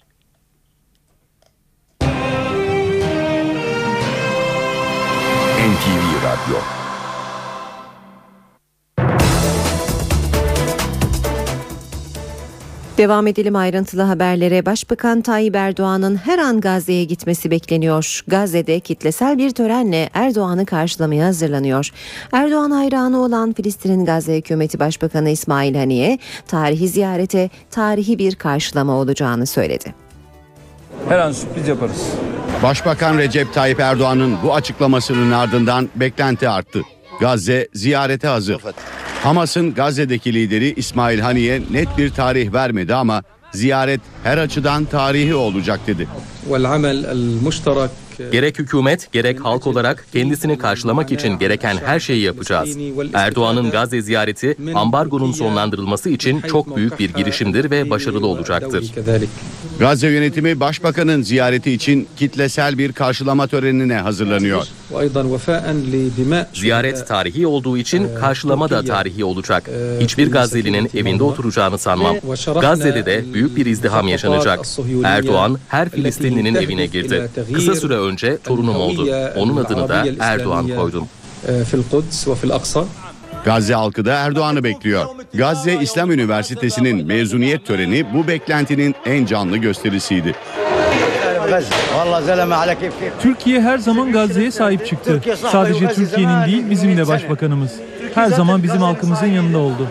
NTV Radyo. Devam edelim ayrıntılı haberlere. Başbakan Tayyip Erdoğan'ın her an Gazze'ye gitmesi bekleniyor. Gazze'de kitlesel bir törenle Erdoğan'ı karşılamaya hazırlanıyor. Erdoğan hayranı olan Filistin'in Gazze Hükümeti Başbakanı İsmail Haniye, tarihi ziyarete tarihi bir karşılama olacağını söyledi. Her an sürpriz yaparız. Başbakan Recep Tayyip Erdoğan'ın bu açıklamasının ardından beklenti arttı. Gazze ziyarete hazır. Hamas'ın Gazze'deki lideri İsmail Haniye net bir tarih vermedi ama ziyaret her açıdan tarihi olacak dedi. Gerek hükümet gerek halk olarak kendisini karşılamak için gereken her şeyi yapacağız. Erdoğan'ın Gazze ziyareti ambargonun sonlandırılması için çok büyük bir girişimdir ve başarılı olacaktır. Gazze yönetimi başbakanın ziyareti için kitlesel bir karşılama törenine hazırlanıyor. Ziyaret tarihi olduğu için karşılama da tarihi olacak. Hiçbir Gazze'linin evinde oturacağını sanmam. Gazze'de de büyük bir izdiham yaşanacak. Erdoğan her Filistinlinin evine girdi. Kısa süre önce torunum oldu. Onun adını da Erdoğan koydum. Gazze halkı da Erdoğan'ı bekliyor. Gazze İslam Üniversitesi'nin mezuniyet töreni bu beklentinin en canlı gösterisiydi. Türkiye her zaman Gazze'ye sahip çıktı. Sadece Türkiye'nin değil, bizim de başbakanımız. Her zaman bizim halkımızın yanında oldu.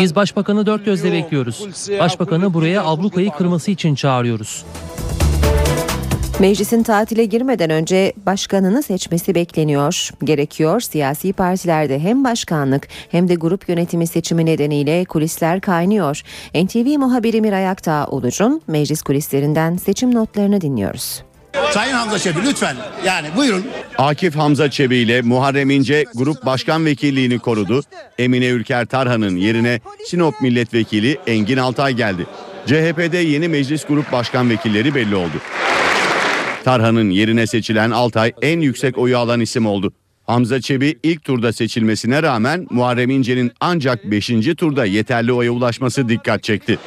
Biz başbakanı dört gözle bekliyoruz. Başbakanı buraya ablukayı kırması için çağırıyoruz. Meclisin tatile girmeden önce başkanını seçmesi bekleniyor. Gerekiyor, siyasi partilerde hem başkanlık hem de grup yönetimi seçimi nedeniyle kulisler kaynıyor. NTV muhabiri Miray Aktağ Uluc'un meclis kulislerinden seçim notlarını dinliyoruz. Sayın Hamza Çebi lütfen, yani buyurun. Akif Hamza Çebi ile Muharrem İnce grup başkan vekilliğini korudu. Emine Ülker Tarhan'ın yerine Sinop milletvekili Engin Altay geldi. CHP'de yeni meclis grup başkan vekilleri belli oldu. Tarhan'ın yerine seçilen Altay en yüksek oyu alan isim oldu. Hamza Çebi ilk turda seçilmesine rağmen Muharrem İnce'nin ancak 5. turda yeterli oya ulaşması dikkat çekti.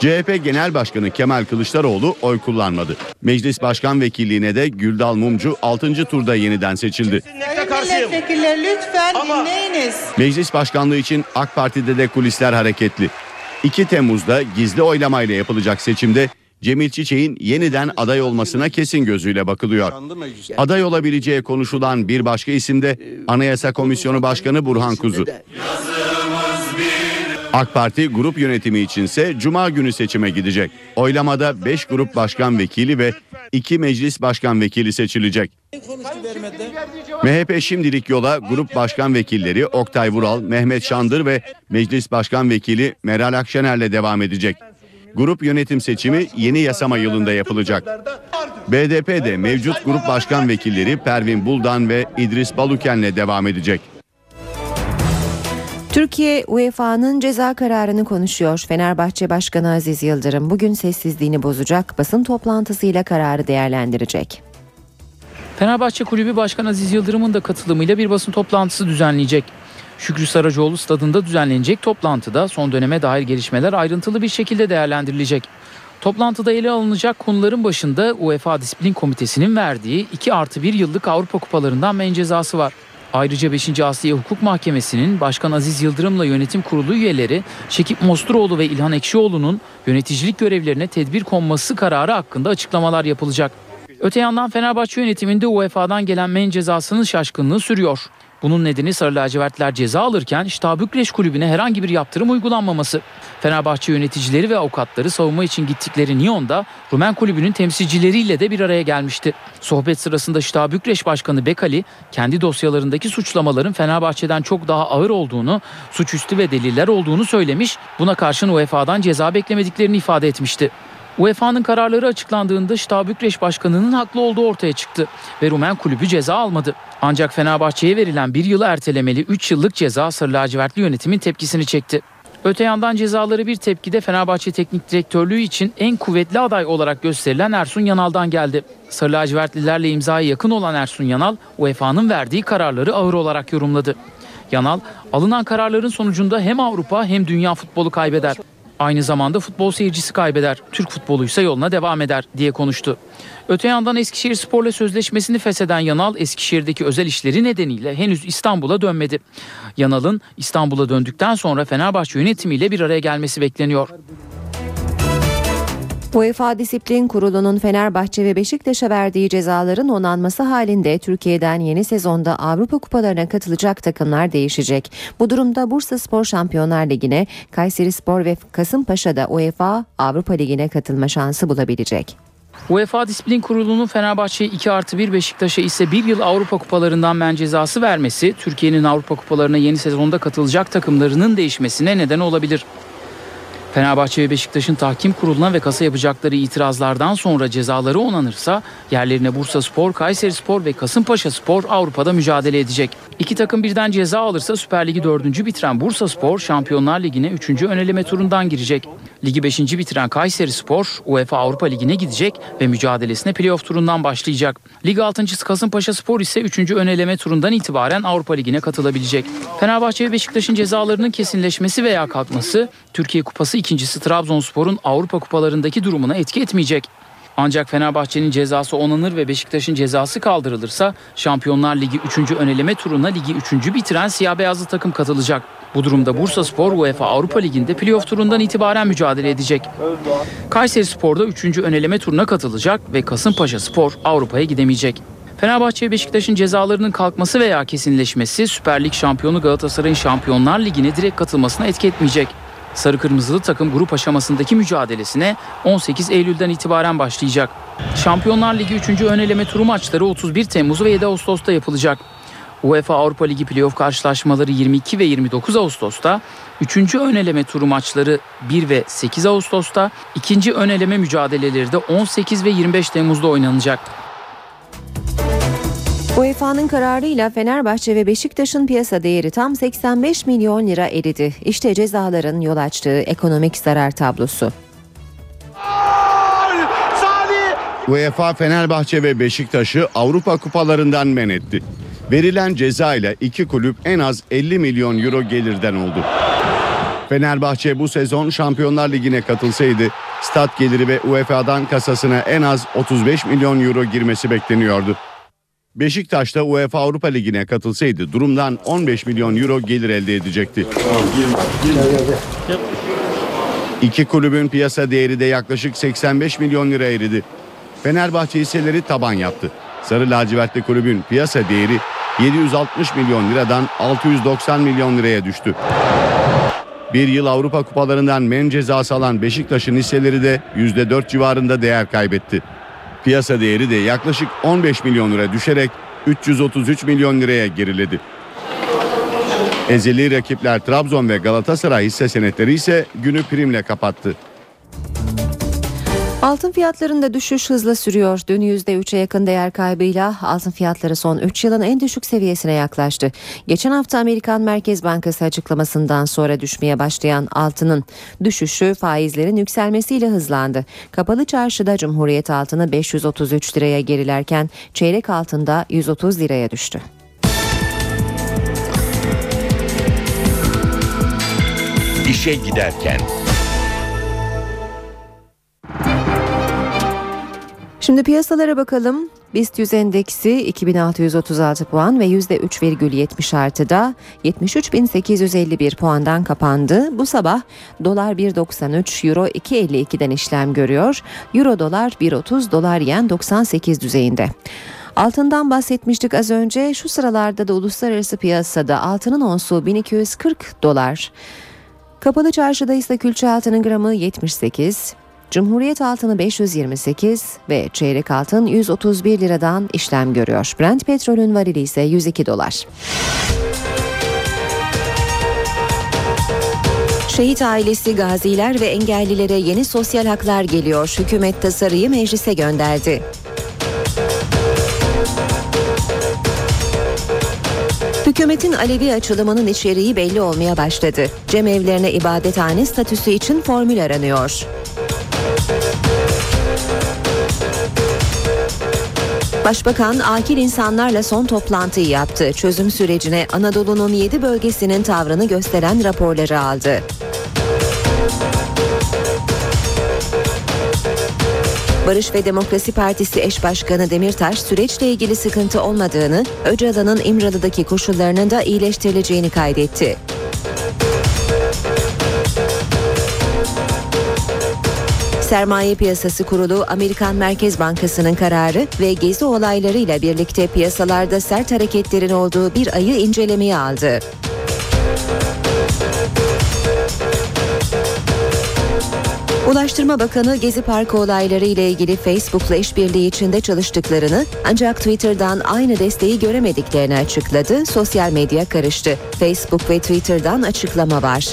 CHP Genel Başkanı Kemal Kılıçdaroğlu oy kullanmadı. Meclis Başkan Vekilliğine de Güldal Mumcu 6. turda yeniden seçildi. Milletvekilleri lütfen dinleyiniz. Meclis Başkanlığı için AK Parti'de de kulisler hareketli. 2 Temmuz'da gizli oylamayla yapılacak seçimde Cemil Çiçek'in yeniden aday olmasına kesin gözüyle bakılıyor. Aday olabileceği konuşulan bir başka isim de Anayasa Komisyonu Başkanı Burhan Kuzu. AK Parti grup yönetimi içinse Cuma günü seçime gidecek. Oylamada 5 grup başkan vekili ve 2 meclis başkan vekili seçilecek. MHP şimdilik yola grup başkan vekilleri Oktay Vural, Mehmet Şandır ve meclis başkan vekili Meral Akşener'le devam edecek. Grup yönetim seçimi yeni yasama yılında yapılacak. BDP'de mevcut grup başkan vekilleri Pervin Buldan ve İdris Baluken'le devam edecek. Türkiye UEFA'nın ceza kararını konuşuyor. Fenerbahçe Başkanı Aziz Yıldırım bugün sessizliğini bozacak, basın toplantısıyla kararı değerlendirecek. Fenerbahçe Kulübü Başkanı Aziz Yıldırım'ın da katılımıyla bir basın toplantısı düzenleyecek. Şükrü Saracoğlu stadında düzenlenecek toplantıda son döneme dair gelişmeler ayrıntılı bir şekilde değerlendirilecek. Toplantıda ele alınacak konuların başında UEFA Disiplin Komitesi'nin verdiği 2+1 yıllık Avrupa Kupalarından men cezası var. Ayrıca 5. Asliye Hukuk Mahkemesi'nin Başkan Aziz Yıldırım'la yönetim kurulu üyeleri Şekip Mosturoğlu ve İlhan Ekşioğlu'nun yöneticilik görevlerine tedbir konması kararı hakkında açıklamalar yapılacak. Öte yandan Fenerbahçe yönetiminde UEFA'dan gelen men cezasının şaşkınlığı sürüyor. Bunun nedeni sarı lacivertler ceza alırken Steaua Bükreş kulübüne herhangi bir yaptırım uygulanmaması. Fenerbahçe yöneticileri ve avukatları savunma için gittikleri Nyon'da Rumen kulübünün temsilcileriyle de bir araya gelmişti. Sohbet sırasında Steaua Bükreş Başkanı Bekali kendi dosyalarındaki suçlamaların Fenerbahçe'den çok daha ağır olduğunu, suçüstü ve deliller olduğunu söylemiş, buna karşın UEFA'dan ceza beklemediklerini ifade etmişti. UEFA'nın kararları açıklandığında Steaua Bükreş Başkanı'nın haklı olduğu ortaya çıktı ve Rumen kulübü ceza almadı. Ancak Fenerbahçe'ye verilen bir yılı ertelemeli 3 yıllık ceza sarı lacivertli yönetimin tepkisini çekti. Öte yandan cezaları bir tepkide Fenerbahçe Teknik Direktörlüğü için en kuvvetli aday olarak gösterilen Ersun Yanal'dan geldi. Sarı lacivertlilerle imzaya yakın olan Ersun Yanal, UEFA'nın verdiği kararları ağır olarak yorumladı. Yanal, alınan kararların sonucunda hem Avrupa hem dünya futbolu kaybeder. Aynı zamanda futbol seyircisi kaybeder, Türk futboluysa yoluna devam eder diye konuştu. Öte yandan Eskişehirspor'la sözleşmesini fesheden Yanal, Eskişehir'deki özel işleri nedeniyle henüz İstanbul'a dönmedi. Yanal'ın İstanbul'a döndükten sonra Fenerbahçe yönetimiyle bir araya gelmesi bekleniyor. UEFA Disiplin Kurulu'nun Fenerbahçe ve Beşiktaş'a verdiği cezaların onanması halinde Türkiye'den yeni sezonda Avrupa Kupalarına katılacak takımlar değişecek. Bu durumda Bursaspor Şampiyonlar Ligi'ne, Kayserispor ve Kasımpaşa'da UEFA Avrupa Ligi'ne katılma şansı bulabilecek. UEFA Disiplin Kurulu'nun Fenerbahçe'ye 2+1, Beşiktaş'a ise 1 yıl Avrupa Kupalarından men cezası vermesi, Türkiye'nin Avrupa Kupalarına yeni sezonda katılacak takımlarının değişmesine neden olabilir. Fenerbahçe ve Beşiktaş'ın tahkim kuruluna ve kasa yapacakları itirazlardan sonra cezaları onanırsa yerlerine Bursaspor, Kayserispor ve Kasımpaşaspor Avrupa'da mücadele edecek. İki takım birden ceza alırsa Süper Ligi 4. bitiren Bursaspor Şampiyonlar Ligi'ne 3. öneleme turundan girecek. Ligi 5. bitiren Kayserispor UEFA Avrupa Ligi'ne gidecek ve mücadelesine playoff turundan başlayacak. Lig 6.'sı Kasımpaşaspor ise 3. öneleme turundan itibaren Avrupa Ligi'ne katılabilecek. Fenerbahçe ve Beşiktaş'ın cezalarının kesinleşmesi veya kalkması Türkiye Kupası İkincisi Trabzonspor'un Avrupa Kupalarındaki durumuna etki etmeyecek. Ancak Fenerbahçe'nin cezası onanır ve Beşiktaş'ın cezası kaldırılırsa Şampiyonlar Ligi 3. öneleme turuna ligi 3. bitiren siyah beyazlı takım katılacak. Bu durumda Bursaspor UEFA Avrupa Ligi'nde playoff turundan itibaren mücadele edecek. Kayserispor da 3. öneleme turuna katılacak ve Kasımpaşaspor Avrupa'ya gidemeyecek. Fenerbahçe ve Beşiktaş'ın cezalarının kalkması veya kesinleşmesi Süper Lig şampiyonu Galatasaray'ın Şampiyonlar Ligi'ne direkt katılmasına etki etmeyecek. Sarı Kırmızılı takım grup aşamasındaki mücadelesine 18 Eylül'den itibaren başlayacak. Şampiyonlar Ligi 3. öneleme turu maçları 31 Temmuz ve 7 Ağustos'ta yapılacak. UEFA Avrupa Ligi playoff karşılaşmaları 22 ve 29 Ağustos'ta, 3. öneleme turu maçları 1 ve 8 Ağustos'ta, 2. öneleme mücadeleleri de 18 ve 25 Temmuz'da oynanacak. UEFA'nın kararıyla Fenerbahçe ve Beşiktaş'ın piyasa değeri tam 85 milyon lira eridi. İşte cezaların yol açtığı ekonomik zarar tablosu. UEFA Fenerbahçe ve Beşiktaş'ı Avrupa Kupalarından men etti. Verilen ceza ile iki kulüp en az 50 milyon euro gelirden oldu. Fenerbahçe bu sezon Şampiyonlar Ligi'ne katılsaydı stat geliri ve UEFA'dan kasasına en az 35 milyon euro girmesi bekleniyordu. Beşiktaş'ta UEFA Avrupa Ligi'ne katılsaydı durumdan 15 milyon euro gelir elde edecekti. İki kulübün piyasa değeri de yaklaşık 85 milyon lira eridi. Fenerbahçe hisseleri taban yaptı. Sarı lacivertli kulübün piyasa değeri 760 milyon liradan 690 milyon liraya düştü. Bir yıl Avrupa Kupalarından men cezası alan Beşiktaş'ın hisseleri de %4 civarında değer kaybetti. Piyasa değeri de yaklaşık 15 milyon lira düşerek 333 milyon liraya geriledi. Ezeli rakipler Trabzon ve Galatasaray hisse senetleri ise günü primle kapattı. Altın fiyatlarında düşüş hızla sürüyor. Dün %3'e yakın değer kaybıyla altın fiyatları son 3 yılın en düşük seviyesine yaklaştı. Geçen hafta Amerikan Merkez Bankası açıklamasından sonra düşmeye başlayan altının düşüşü faizlerin yükselmesiyle hızlandı. Kapalı çarşıda Cumhuriyet altını 533 liraya gerilerken çeyrek altında 130 liraya düştü. İşe giderken. Şimdi piyasalara bakalım. BIST 100 endeksi 2636 puan ve %3,70 artıda 73.851 puandan kapandı. Bu sabah dolar 1.93, euro 2.52'den işlem görüyor. Euro dolar 1.30, dolar yen 98 düzeyinde. Altından bahsetmiştik az önce. Şu sıralarda da uluslararası piyasada altının onsu 1240 dolar. Kapalı çarşıda ise külçe altının gramı 78, Cumhuriyet altını 528 ve çeyrek altın 131 liradan işlem görüyor. Brent petrolün varili ise 102 dolar. Şehit ailesi, gaziler ve engellilere yeni sosyal haklar geliyor. Hükümet tasarıyı meclise gönderdi. Hükümetin Alevi açılımının içeriği belli olmaya başladı. Cemevlerine ibadethane statüsü için formül aranıyor. Başbakan akil insanlarla son toplantıyı yaptı. Çözüm sürecine Anadolu'nun 7 bölgesinin tavrını gösteren raporları aldı. Barış ve Demokrasi Partisi eş başkanı Demirtaş süreçle ilgili sıkıntı olmadığını, Öcalan'ın İmralı'daki koşullarının da iyileştirileceğini kaydetti. Sermaye Piyasası Kurulu, Amerikan Merkez Bankası'nın kararı ve gezi olaylarıyla birlikte piyasalarda sert hareketlerin olduğu bir ayı incelemeye aldı. Ulaştırma Bakanı Gezi Parkı olayları ile ilgili Facebook'la işbirliği içinde çalıştıklarını, ancak Twitter'dan aynı desteği göremediklerini açıkladı. Sosyal medya karıştı. Facebook ve Twitter'dan açıklama var.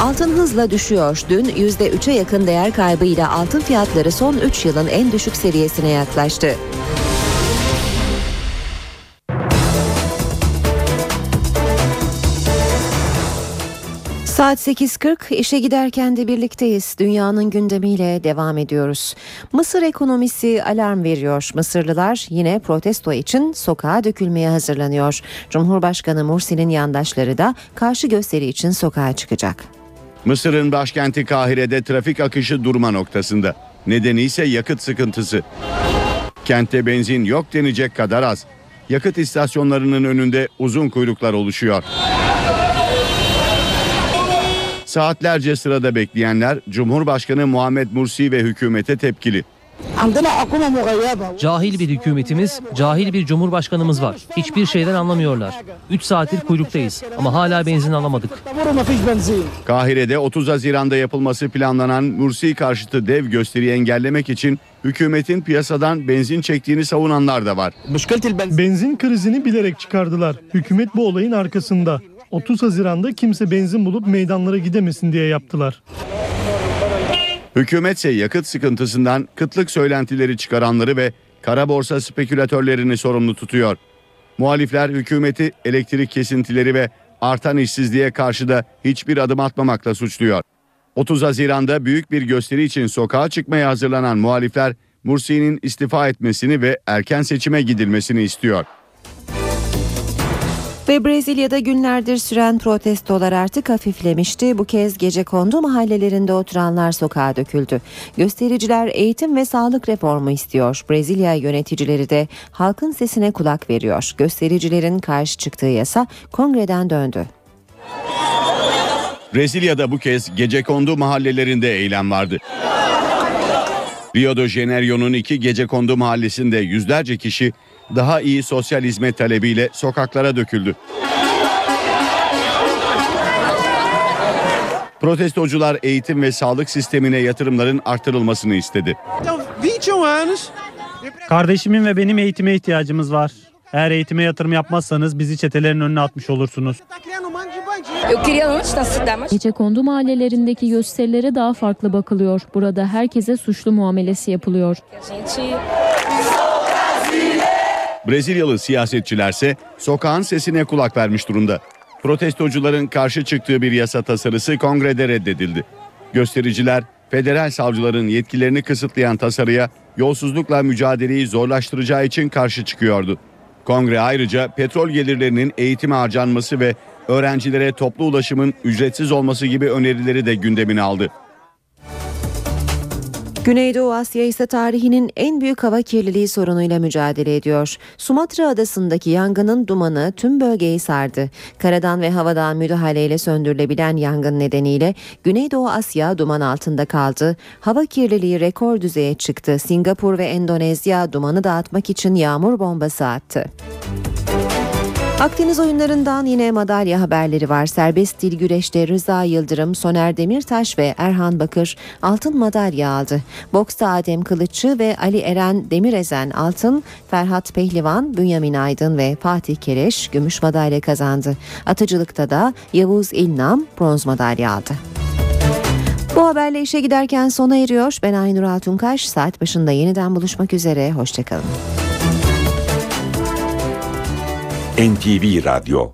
Altın hızla düşüyor. Dün %3'e yakın değer kaybıyla altın fiyatları son 3 yılın en düşük seviyesine yaklaştı. Saat 8.40, işe giderken de birlikteyiz. Dünyanın gündemiyle devam ediyoruz. Mısır ekonomisi alarm veriyor. Mısırlılar yine protesto için sokağa dökülmeye hazırlanıyor. Cumhurbaşkanı Mursi'nin yandaşları da karşı gösteri için sokağa çıkacak. Mısır'ın başkenti Kahire'de trafik akışı durma noktasında. Nedeni ise yakıt sıkıntısı. Kentte benzin yok denecek kadar az. Yakıt istasyonlarının önünde uzun kuyruklar oluşuyor. Saatlerce sırada bekleyenler Cumhurbaşkanı Muhammed Mursi ve hükümete tepkili. Cahil bir hükümetimiz, cahil bir cumhurbaşkanımız var. Hiçbir şeyden anlamıyorlar. 3 saattir kuyruktayız ama hala benzin alamadık. Kahire'de 30 Haziran'da yapılması planlanan Mursi karşıtı dev gösteriyi engellemek için hükümetin piyasadan benzin çektiğini savunanlar da var. Benzin krizini bilerek çıkardılar. Hükümet bu olayın arkasında. 30 Haziran'da kimse benzin bulup meydanlara gidemesin diye yaptılar. Hükümetse yakıt sıkıntısından kıtlık söylentileri çıkaranları ve kara borsa spekülatörlerini sorumlu tutuyor. Muhalifler hükümeti elektrik kesintileri ve artan işsizliğe karşı da hiçbir adım atmamakla suçluyor. 30 Haziran'da büyük bir gösteri için sokağa çıkmaya hazırlanan muhalifler Mursi'nin istifa etmesini ve erken seçime gidilmesini istiyor. Ve Brezilya'da günlerdir süren protestolar artık hafiflemişti. Bu kez gecekondu mahallelerinde oturanlar sokağa döküldü. Göstericiler eğitim ve sağlık reformu istiyor. Brezilya yöneticileri de halkın sesine kulak veriyor. Göstericilerin karşı çıktığı yasa kongreden döndü. Brezilya'da bu kez gecekondu mahallelerinde eylem vardı. Rio de Janeiro'nun 2 gecekondu mahallesinde yüzlerce kişi daha iyi sosyal hizmet talebiyle sokaklara döküldü. Protestocular eğitim ve sağlık sistemine yatırımların artırılmasını istedi. Kardeşimin ve benim eğitime ihtiyacımız var. Eğer eğitime yatırım yapmazsanız bizi çetelerin önüne atmış olursunuz. Gecekondu mahallelerindeki gösterilere daha farklı bakılıyor. Burada herkese suçlu muamelesi yapılıyor. Brezilyalı siyasetçilerse sokağın sesine kulak vermiş durumda. Protestocuların karşı çıktığı bir yasa tasarısı kongrede reddedildi. Göstericiler federal savcıların yetkilerini kısıtlayan tasarıya yolsuzlukla mücadeleyi zorlaştıracağı için karşı çıkıyordu. Kongre ayrıca petrol gelirlerinin eğitime harcanması ve öğrencilere toplu ulaşımın ücretsiz olması gibi önerileri de gündemine aldı. Güneydoğu Asya ise tarihinin en büyük hava kirliliği sorunuyla mücadele ediyor. Sumatra adasındaki yangının dumanı tüm bölgeyi sardı. Karadan ve havadan müdahaleyle söndürülebilen yangın nedeniyle Güneydoğu Asya duman altında kaldı. Hava kirliliği rekor düzeye çıktı. Singapur ve Endonezya dumanı dağıtmak için yağmur bombası attı. Akdeniz oyunlarından yine madalya haberleri var. Serbest stil güreşte Rıza Yıldırım, Soner Demirtaş ve Erhan Bakır altın madalya aldı. Boksta Adem Kılıççı ve Ali Eren Demirezen altın, Ferhat Pehlivan, Bünyamin Aydın ve Fatih Kereş gümüş madalya kazandı. Atıcılıkta da Yavuz İlnam bronz madalya aldı. Bu haberle işe giderken sona eriyor. Ben Aynur Altunkaş. Saat başında yeniden buluşmak üzere. Hoşçakalın. NTV Radyo